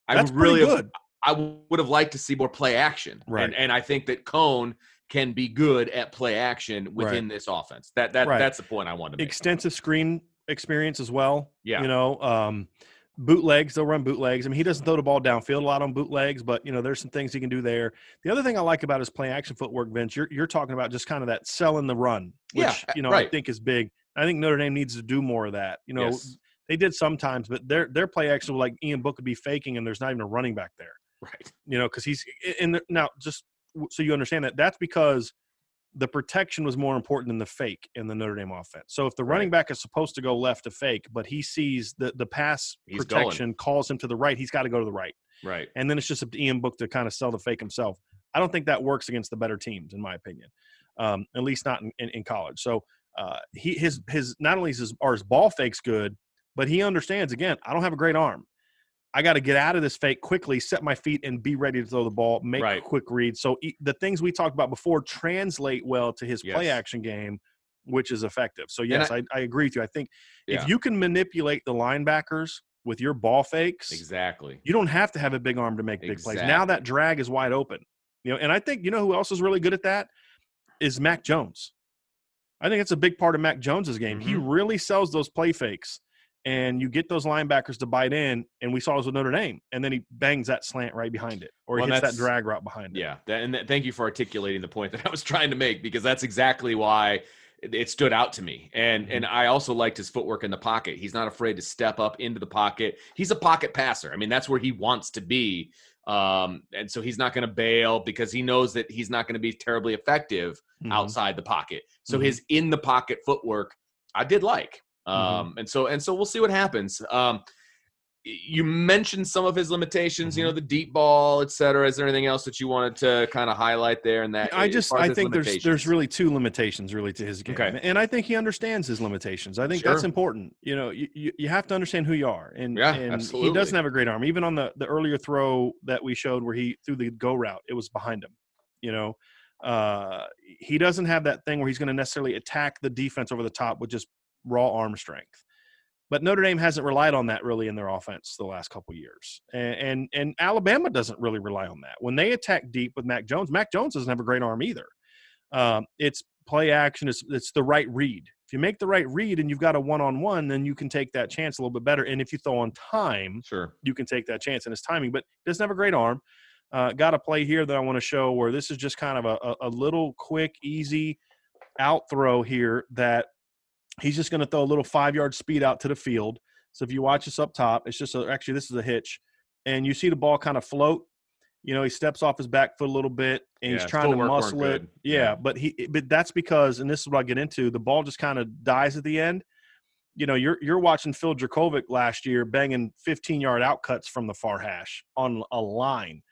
That's I really, pretty good. I would have liked to see more play action. Right. And, and I think that Coan can be good at play action within right. this offense. That that right. That's the point I wanted to make. Extensive screen experience as well. Yeah. You know, um, bootlegs, they'll run bootlegs. I mean, he doesn't throw the ball downfield a lot on bootlegs, but, you know, there's some things he can do there. The other thing I like about his play action footwork, Vince, you're, you're talking about just kind of that selling the run, which, yeah, you know, right. I think is big. I think Notre Dame needs to do more of that. You know, yes. they did sometimes, but their their play action, like Ian Book would be faking, and there's not even a running back there. Right. You know, because he's in the, now just so you understand that that's because the protection was more important than the fake in the Notre Dame offense. So if the right. running back is supposed to go left to fake, but he sees the, the pass he's protection going. Calls him to the right, he's got to go to the right. Right. And then it's just up to Ian Book to kind of sell the fake himself. I don't think that works against the better teams, in my opinion, um, at least not in, in, in college. So uh, he his his not only is his, are his ball fakes good, but he understands, again, I don't have a great arm. I got to get out of this fake quickly, set my feet, and be ready to throw the ball, make right. a quick read. So the things we talked about before translate well to his yes. play action game, which is effective. So, yes, I, I agree with you. I think yeah. if you can manipulate the linebackers with your ball fakes, exactly, you don't have to have a big arm to make big exactly. plays. Now that drag is wide open. You know, and I think, you know who else is really good at that is Mac Jones. I think it's a big part of Mac Jones's game. Mm-hmm. He really sells those play fakes. And you get those linebackers to bite in, and we saw this with Notre Dame. And then he bangs that slant right behind it, or he well, hits that drag route behind it. Yeah, that, and that, thank you for articulating the point that I was trying to make, because that's exactly why it stood out to me. And mm-hmm. and I also liked his footwork in the pocket. He's not afraid to step up into the pocket. He's a pocket passer. I mean, that's where he wants to be. Um, and so he's not going to bail because he knows that he's not going to be terribly effective mm-hmm. outside the pocket. So mm-hmm. his in-the-pocket footwork I did like. Um, mm-hmm. and so, and so we'll see what happens. Um, you mentioned some of his limitations, mm-hmm. you know, the deep ball, et cetera. Is there anything else that you wanted to kind of highlight there? And that I just, I think there's, there's really two limitations really to his game. Okay. And I think he understands his limitations. I think sure. that's important. You know, you, you, you have to understand who you are, and, yeah, and absolutely. He doesn't have a great arm. Even on the, the earlier throw that we showed where he threw the go route, it was behind him, you know, uh, he doesn't have that thing where he's going to necessarily attack the defense over the top with just raw arm strength. But Notre Dame hasn't relied on that really in their offense the last couple of years. And, and and Alabama doesn't really rely on that. When they attack deep with Mac Jones, Mac Jones doesn't have a great arm either. Um, it's play action. It's, it's the right read. If you make the right read and you've got a one-on-one, then you can take that chance a little bit better. And if you throw on time, sure, you can take that chance. And it's timing. But he doesn't have a great arm. Uh, got a play here that I want to show where this is just kind of a, a, a little quick, easy out throw here that he's just going to throw a little five-yard speed out to the field. So if you watch this up top, it's just – actually, this is a hitch. And you see the ball kind of float. You know, he steps off his back foot a little bit, and yeah, he's trying to muscle it. Yeah, yeah, but he but that's because – and this is what I get into. The ball just kind of dies at the end. You know, you're you're watching Phil Dracovic last year banging fifteen-yard outcuts from the far hash on a line.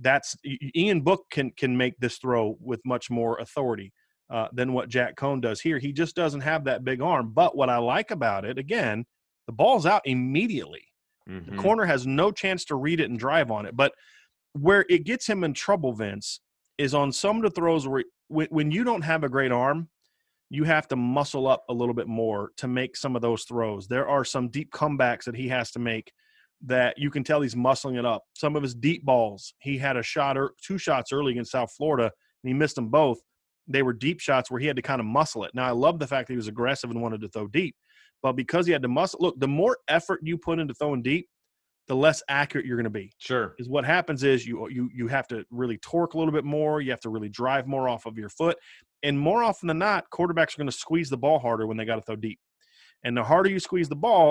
That's – Ian Book can can make this throw with much more authority Uh, than what Jack Coan does here. He just doesn't have that big arm. But what I like about it, again, the ball's out immediately. Mm-hmm. The corner has no chance to read it and drive on it. But where it gets him in trouble, Vince, is on some of the throws where when, when you don't have a great arm, you have to muscle up a little bit more to make some of those throws. There are some deep comebacks that he has to make that you can tell he's muscling it up. Some of his deep balls, he had a shot or two shots early against South Florida, and he missed them both. They were deep shots where he had to kind of muscle it. Now, I love the fact that he was aggressive and wanted to throw deep, but because he had to muscle – look, the more effort you put into throwing deep, the less accurate you're going to be. Sure. Because what happens is you you you have to really torque a little bit more. You have to really drive more off of your foot. And more often than not, quarterbacks are going to squeeze the ball harder when they got to throw deep. And the harder you squeeze the ball,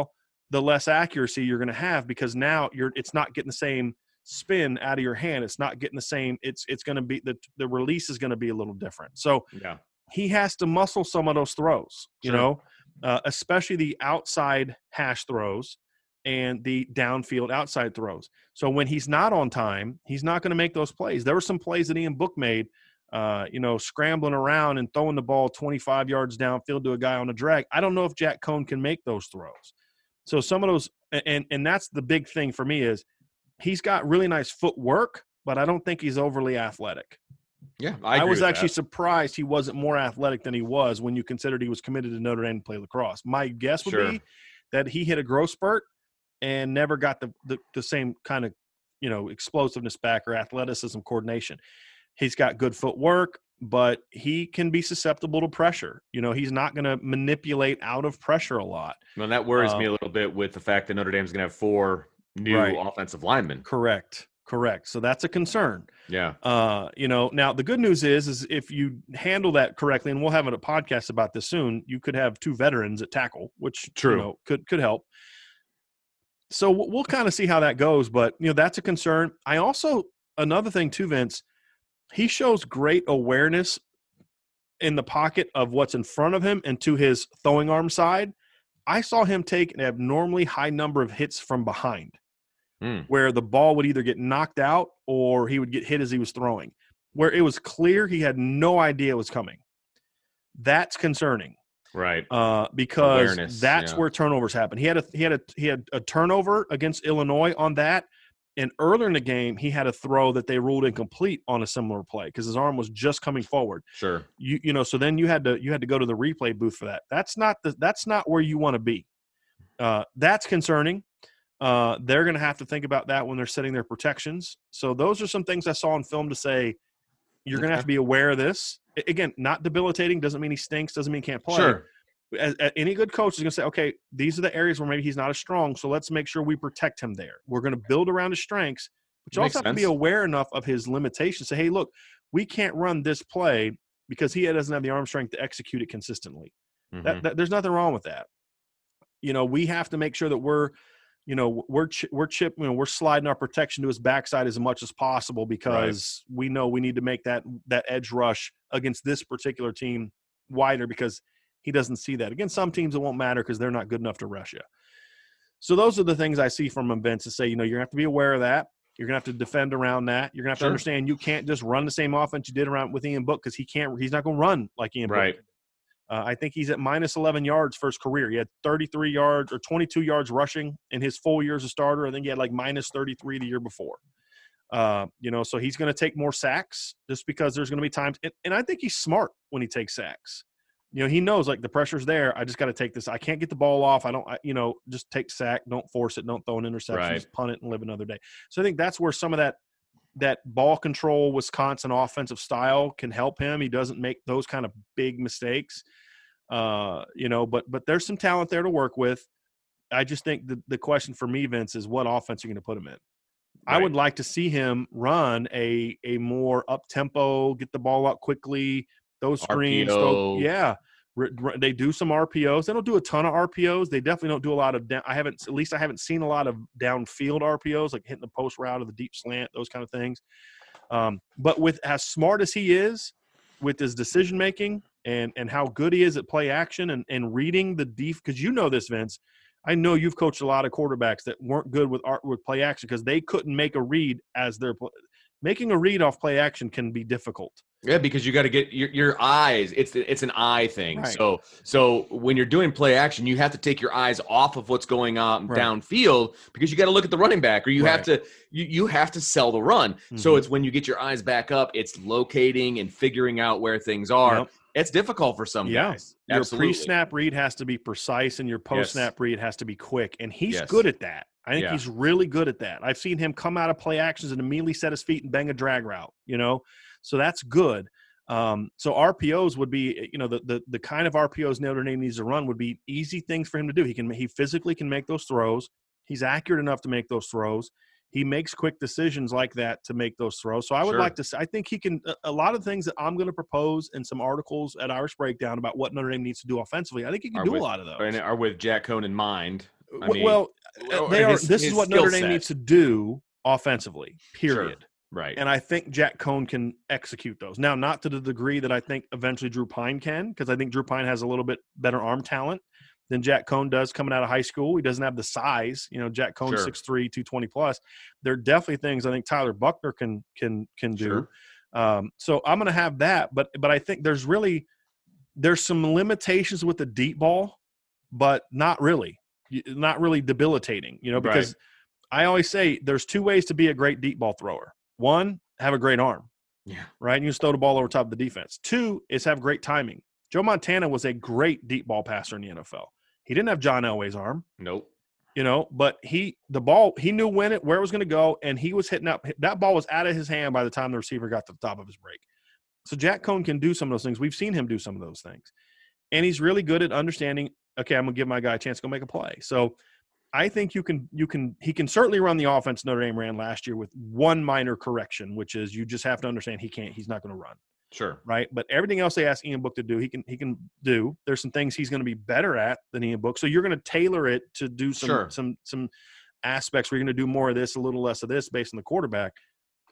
the less accuracy you're going to have, because now you're it's not getting the same – spin out of your hand. It's not getting the same. It's it's going to be the the release is going to be a little different. So yeah. he has to muscle some of those throws, you sure. know, uh, especially the outside hash throws and the downfield outside throws. So when he's not on time, he's not going to make those plays. There were some plays that Ian Book made, uh, you know, scrambling around and throwing the ball twenty-five yards downfield to a guy on a drag. I don't know if Jack Coan can make those throws. So some of those, and and that's the big thing for me is, he's got really nice footwork, but I don't think he's overly athletic. Yeah, I, I was actually that. surprised he wasn't more athletic than he was when you considered he was committed to Notre Dame to play lacrosse. My guess would sure. be that he hit a growth spurt and never got the, the, the same kind of you know, explosiveness back or athleticism, coordination. He's got good footwork, but he can be susceptible to pressure. You know, he's not going to manipulate out of pressure a lot. Well, that worries um, me a little bit with the fact that Notre Dame's going to have four new right. offensive linemen. Correct. Correct. So that's a concern. Yeah. Uh, you know, now the good news is, is if you handle that correctly, and we'll have a podcast about this soon, you could have two veterans at tackle, which True. You know, could, could help. So we'll kind of see how that goes, but you know, that's a concern. I also, another thing too, Vince, he shows great awareness in the pocket of what's in front of him and to his throwing arm side. I saw him take an abnormally high number of hits from behind. Mm. Where the ball would either get knocked out or he would get hit as he was throwing, where it was clear he had no idea it was coming. That's concerning, right? Uh, because Awareness, that's yeah. where turnovers happen. He had a he had a he had a turnover against Illinois on that, and earlier in the game he had a throw that they ruled incomplete on a similar play because his arm was just coming forward. Sure, you you know. So then you had to you had to go to the replay booth for that. That's not the that's not where you want to be. Uh, that's concerning. Uh, they're going to have to think about that when they're setting their protections. So those are some things I saw in film to say, you're going to have to be aware of this. Again, not debilitating. Doesn't mean he stinks. Doesn't mean he can't play. Sure. As, as any good coach is going to say, okay, these are the areas where maybe he's not as strong. So let's make sure we protect him there. We're going to build around his strengths, but you Makes also have sense. To be aware enough of his limitations. Say, hey, look, we can't run this play because he doesn't have the arm strength to execute it consistently. Mm-hmm. That, that, there's nothing wrong with that. You know, we have to make sure that we're, You know, we're ch- we're chipping, you know, we're sliding our protection to his backside as much as possible because right. we know we need to make that that edge rush against this particular team wider because he doesn't see that. Against some teams, it won't matter because they're not good enough to rush you. So those are the things I see from events to say, you know, you're going to have to be aware of that. You're going to have to defend around that. You're going to have sure. to understand you can't just run the same offense you did around with Ian Book because he can't. He's not going to run like Ian right. Book. Uh, I think he's at minus eleven yards for his career. He had thirty-three yards or twenty-two yards rushing in his full year as a starter. I think he had like minus thirty-three the year before. Uh, you know, so he's going to take more sacks just because there's going to be times. And, and I think he's smart when he takes sacks. You know, he knows like the pressure's there. I just got to take this. I can't get the ball off. I don't, I, you know, just take sack. Don't force it. Don't throw an interception. Right. Just punt it and live another day. So I think that's where some of that, that ball control Wisconsin offensive style can help him. He doesn't make those kind of big mistakes, uh, you know, but, but there's some talent there to work with. I just think the, the question for me, Vince, is what offense are you going to put him in? Right. I would like to see him run a, a more up tempo, get the ball out quickly. Those screens. Throw, yeah. R- r- they do some R P Os. They don't do a ton of R P Os. They definitely don't do a lot of down, I haven't, at least I haven't seen a lot of downfield R P Os, like hitting the post route or the deep slant, those kind of things. Um, but with as smart as he is with his decision making and, and how good he is at play action and, and reading the def, because you know this, Vince. I know you've coached a lot of quarterbacks that weren't good with art with play action because they couldn't make a read as their play. Making a read off play action can be difficult. Yeah, because you got to get your, your eyes. It's it's an eye thing. Right. So so when you're doing play action, you have to take your eyes off of what's going on right. downfield because you got to look at the running back, or you right. have to you, you have to sell the run. Mm-hmm. So it's when you get your eyes back up, it's locating and figuring out where things are. Yep. It's difficult for some yeah. guys. Absolutely. Your pre-snap read has to be precise, and your post-snap yes. read has to be quick, and he's yes. good at that. I think yeah. he's really good at that. I've seen him come out of play actions and immediately set his feet and bang a drag route, you know? So that's good. Um, so R P Os would be, you know, the, the the kind of R P Os Notre Dame needs to run would be easy things for him to do. He can he physically can make those throws. He's accurate enough to make those throws. He makes quick decisions like that to make those throws. So I would sure. like to say, I think he can, a lot of things that I'm going to propose in some articles at Irish Breakdown about what Notre Dame needs to do offensively, I think he can are do with, a lot of those. And are with Jack Coan in mind. I mean, well, they are, his, this his is what Notre Dame set. Needs to do offensively, period. Sure. Right. And I think Jack Coan can execute those. Now, not to the degree that I think eventually Drew Pine can, because I think Drew Pine has a little bit better arm talent than Jack Coan does coming out of high school. He doesn't have the size. You know, Jack Coan, sure. six three, two twenty plus. There are definitely things I think Tyler Buckner can can can do. Sure. Um, so I'm going to have that. But but I think there's really – there's some limitations with the deep ball, but not really. Not really debilitating, you know, because right. I always say there's two ways to be a great deep ball thrower. One, have a great arm, yeah, right? And you just throw the ball over top of the defense. Two is have great timing. Joe Montana was a great deep ball passer in the N F L. He didn't have John Elway's arm. Nope. you know, but he, the ball, he knew when it, where it was going to go, and he was hitting up. That ball was out of his hand by the time the receiver got to the top of his break. So Jack Coan can do some of those things. We've seen him do some of those things. And he's really good at understanding, okay, I'm going to give my guy a chance to go make a play. So I think you can, you can, he can certainly run the offense Notre Dame ran last year with one minor correction, which is you just have to understand he can't, he's not going to run. Sure. Right. But everything else they asked Ian Book to do, he can, he can do. There's some things he's going to be better at than Ian Book. So you're going to tailor it to do some, sure. some, some aspects where you're going to do more of this, a little less of this based on the quarterback.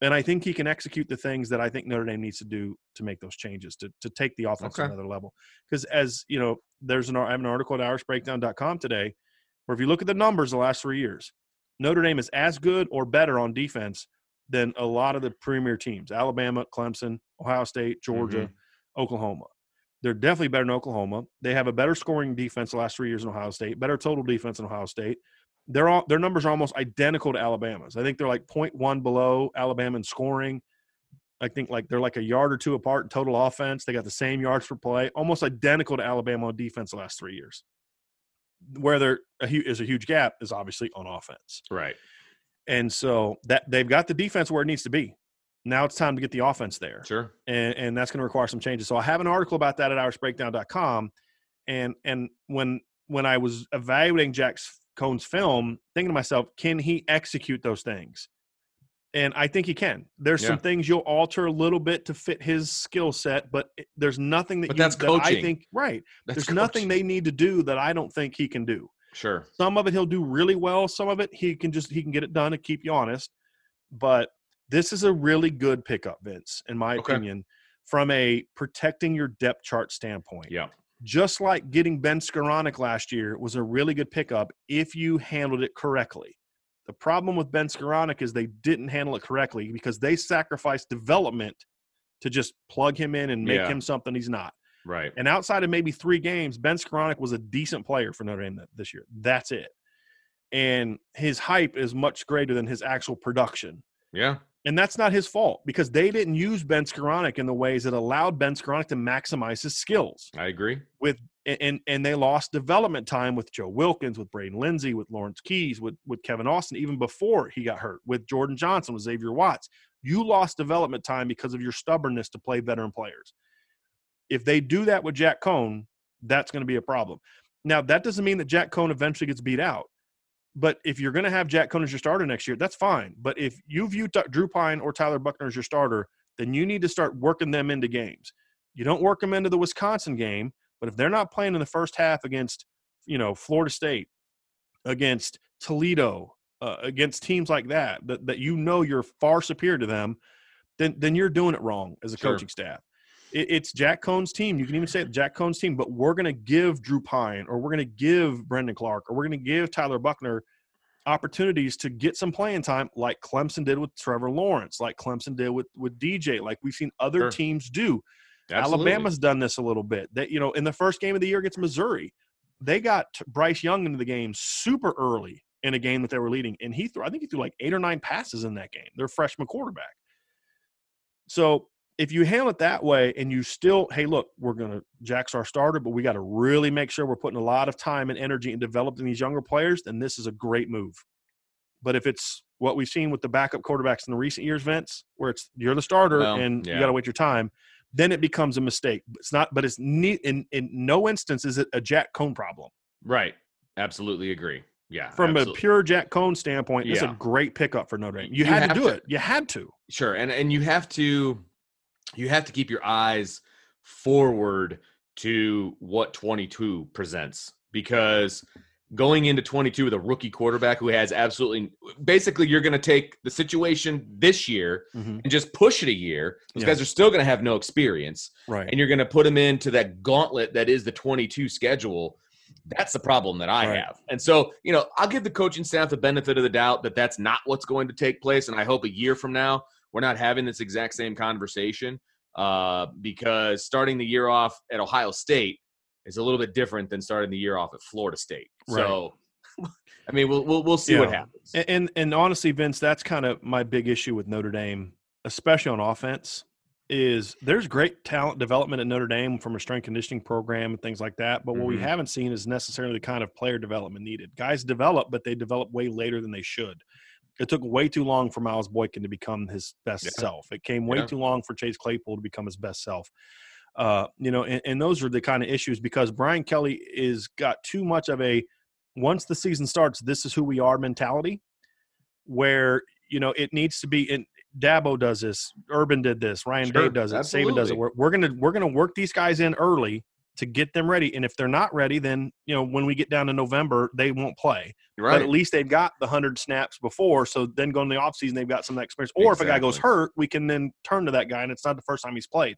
And I think he can execute the things that I think Notre Dame needs to do to make those changes, to to take the offense okay. to another level. Because as you know, there's an I have an article at Irish Breakdown dot com today, where if you look at the numbers the last three years, Notre Dame is as good or better on defense than a lot of the premier teams: Alabama, Clemson, Ohio State, Georgia, mm-hmm. Oklahoma. They're definitely better than Oklahoma. They have a better scoring defense the last three years in Ohio State, better total defense in Ohio State. They're all, their numbers are almost identical to Alabama's. I think they're like point one below Alabama in scoring. I think like they're like a yard or two apart in total offense. They got the same yards per play, almost identical to Alabama on defense the last three years. Where there is a huge gap is obviously on offense. Right. And so that they've got the defense where it needs to be. Now it's time to get the offense there. Sure. And, and that's going to require some changes. So I have an article about that at Irish Breakdown dot com. And and when when I was evaluating Jack's Coan's film, thinking to myself, can he execute those things? And I think he can. There's yeah. some things you'll alter a little bit to fit his skill set, but there's nothing that, but you, that's that coaching. I think right. That's there's coaching. Nothing they need to do that I don't think he can do. Sure. Some of it he'll do really well. Some of it he can just he can get it done and keep you honest. But this is a really good pickup, Vince, in my okay. opinion, from a protecting your depth chart standpoint. Yeah. Just like getting Ben Skowronek last year was a really good pickup if you handled it correctly. The problem with Ben Skowronek is they didn't handle it correctly because they sacrificed development to just plug him in and make yeah. him something he's not. Right. And outside of maybe three games, Ben Skowronek was a decent player for Notre Dame this year. That's it. And his hype is much greater than his actual production. Yeah. And that's not his fault because they didn't use Ben Skowronek in the ways that allowed Ben Skowronek to maximize his skills. I agree. With and and they lost development time with Joe Wilkins, with Braden Lindsey, with Lawrence Keyes, with, with Kevin Austin, even before he got hurt, with Jordan Johnson, with Xavier Watts. You lost development time because of your stubbornness to play veteran players. If they do that with Jack Coan, that's going to be a problem. Now, that doesn't mean that Jack Coan eventually gets beat out. But if you're going to have Jack Coan as your starter next year, that's fine. But if you view Drew Pine or Tyler Buckner as your starter, then you need to start working them into games. You don't work them into the Wisconsin game, but if they're not playing in the first half against, you know, Florida State, against Toledo, uh, against teams like that, that, that you know you're far superior to them, then then you're doing it wrong as a sure. coaching staff. It, it's Jack Coan's team. You can even say it, Jack Coan's team, but we're going to give Drew Pine or we're going to give Brendan Clark or we're going to give Tyler Buckner opportunities to get some playing time like Clemson did with Trevor Lawrence, like Clemson did with, with D J, like we've seen other sure. teams do. Absolutely. Alabama's done this a little bit. That you know, in the first game of the year against Missouri, they got Bryce Young into the game super early in a game that they were leading, and he threw, I think he threw like eight or nine passes in that game, their freshman quarterback. So if you handle it that way and you still, hey, look, we're going to Jack's our starter, but we got to really make sure we're putting a lot of time and energy in developing these younger players, then this is a great move. But if it's what we've seen with the backup quarterbacks in the recent years, Vince, where it's you're the starter well, and yeah. you got to wait your time, then it becomes a mistake. It's not, but it's neat. In, in no instance is it a Jack Coan problem. Right. Absolutely agree. Yeah. From absolutely. a pure Jack Coan standpoint, it's yeah. a great pickup for Notre Dame. You, you had to do to, it. You had to. Sure. And and you have to. You have to keep your eyes forward to what twenty-two presents, because going into twenty-two with a rookie quarterback who has absolutely – basically you're going to take the situation this year mm-hmm. and just push it a year. Those yeah. guys are still going to have no experience. Right. And you're going to put them into that gauntlet that is the twenty-two schedule. That's the problem that I right. have. And so, you know, I'll give the coaching staff the benefit of the doubt that that's not what's going to take place, and I hope a year from now – we're not having this exact same conversation uh, because starting the year off at Ohio State is a little bit different than starting the year off at Florida State. Right. So, I mean, we'll we'll, we'll see yeah. what happens. And, and and honestly, Vince, that's kind of my big issue with Notre Dame, especially on offense. is there's great talent development at Notre Dame from a strength conditioning program and things like that. But what mm-hmm. we haven't seen is necessarily the kind of player development needed. Guys develop, but they develop way later than they should. It took way too long for Miles Boykin to become his best yeah. self. It came way yeah. too long for Chase Claypool to become his best self. Uh, you know, and, and those are the kind of issues because Brian Kelly is got too much of a once the season starts, this is who we are mentality where, you know, it needs to be in. Dabo does this. Urban did this. Ryan sure, Day does it. Saban does it. We're, we're gonna we're gonna work these guys in early to get them ready. And if they're not ready, then you know when we get down to November, they won't play. Right. But at least they've got the hundred snaps before. So then going to the offseason, they've got some of that experience. Or exactly. if a guy goes hurt, we can then turn to that guy, and it's not the first time he's played.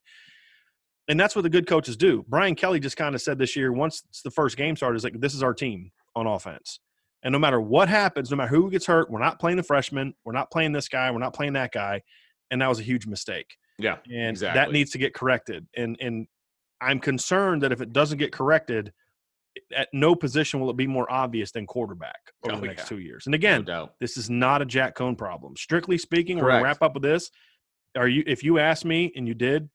And that's what the good coaches do. Brian Kelly just kind of said this year, once the first game started, it's like this is our team on offense. And no matter what happens, no matter who gets hurt, we're not playing the freshman. We're not playing this guy. We're not playing that guy. And that was a huge mistake. Yeah, and exactly. that needs to get corrected. And and I'm concerned that if it doesn't get corrected, at no position will it be more obvious than quarterback over oh, the next yeah. two years. And again, no this is not a Jack Coan problem. Strictly speaking, Correct. We're going to wrap up with this. Are you? If you asked me, and you did,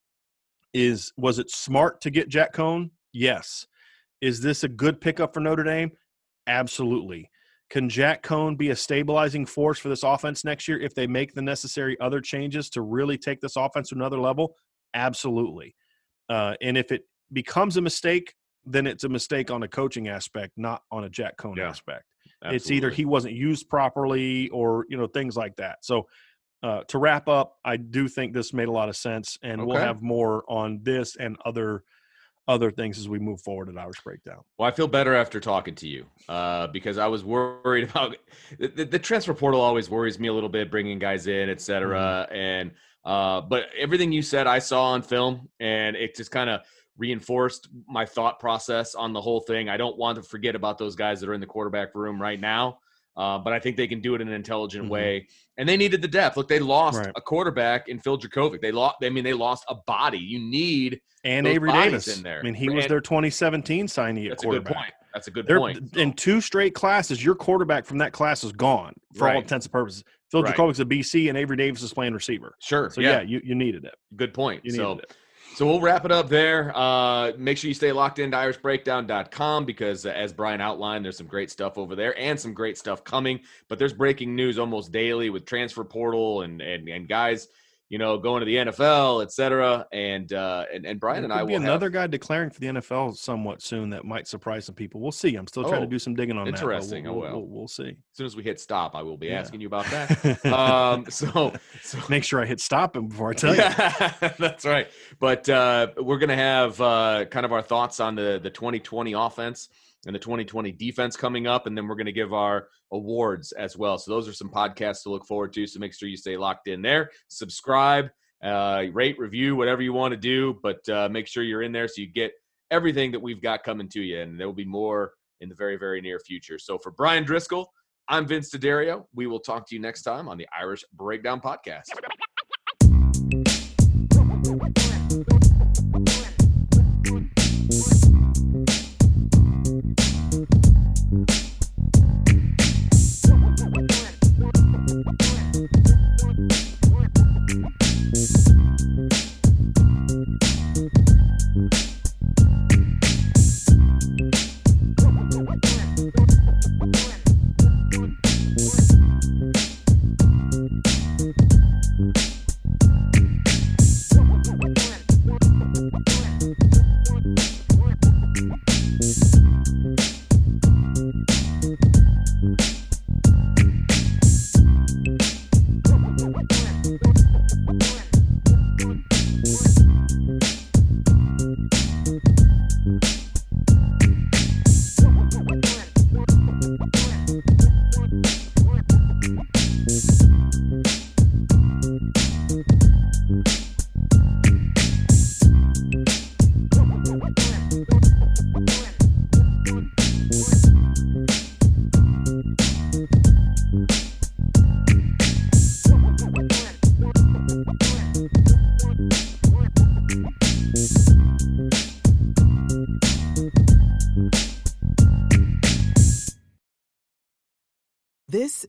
is was it smart to get Jack Coan? Yes. Is this a good pickup for Notre Dame? Absolutely. Can Jack Coan be a stabilizing force for this offense next year if they make the necessary other changes to really take this offense to another level? Absolutely. Uh, and if it becomes a mistake, then it's a mistake on a coaching aspect, not on a Jack Coan yeah, aspect. Absolutely. It's either he wasn't used properly or, you know, things like that. So uh, to wrap up, I do think this made a lot of sense, and okay. we'll have more on this and other other things as we move forward at Irish Breakdown. Well, I feel better after talking to you uh, because I was worried about the, the transfer portal always worries me a little bit, bringing guys in, et cetera. Mm-hmm. And, uh, but everything you said, I saw on film, and it just kind of reinforced my thought process on the whole thing. I don't want to forget about those guys that are in the quarterback room right now. Uh, but I think they can do it in an intelligent mm-hmm. way, and they needed the depth. Look, they lost right. a quarterback in Phil Dracovic. They lost. I mean, they lost a body. You need and Avery Davis in there. I mean, he and, was their twenty seventeen signee at quarterback. That's a good point. That's a good They're, point. In two straight classes, your quarterback from that class is gone for right. all intents and purposes. Phil right. Dracovic's a B C, and Avery Davis is playing receiver. Sure. So yeah, yeah you you needed it. Good point. You needed so, it. So we'll wrap it up there. Uh, make sure you stay locked in to Irish Breakdown dot com because, uh, as Brian outlined, there's some great stuff over there and some great stuff coming. But there's breaking news almost daily with transfer portal and and, and guys, you know, going to the N F L, et cetera. And uh, and, and Brian and I will be another have... guy declaring for the N F L somewhat soon that might surprise some people. We'll see. I'm still trying oh, to do some digging on interesting. that. Interesting. We'll, we'll, oh, well. We'll, we'll see. As soon as we hit stop, I will be yeah. asking you about that. um, so, so make sure I hit stop before I tell you. Yeah, that's right. But uh, we're going to have uh, kind of our thoughts on the the twenty twenty offense and the twenty twenty defense coming up, and then we're going to give our awards as well. So those are some podcasts to look forward to, so make sure you stay locked in there. Subscribe, uh, rate, review, whatever you want to do, but uh, make sure you're in there so you get everything that we've got coming to you, and there will be more in the very, very near future. So for Brian Driscoll, I'm Vince DeDario. We will talk to you next time on the Irish Breakdown Podcast. This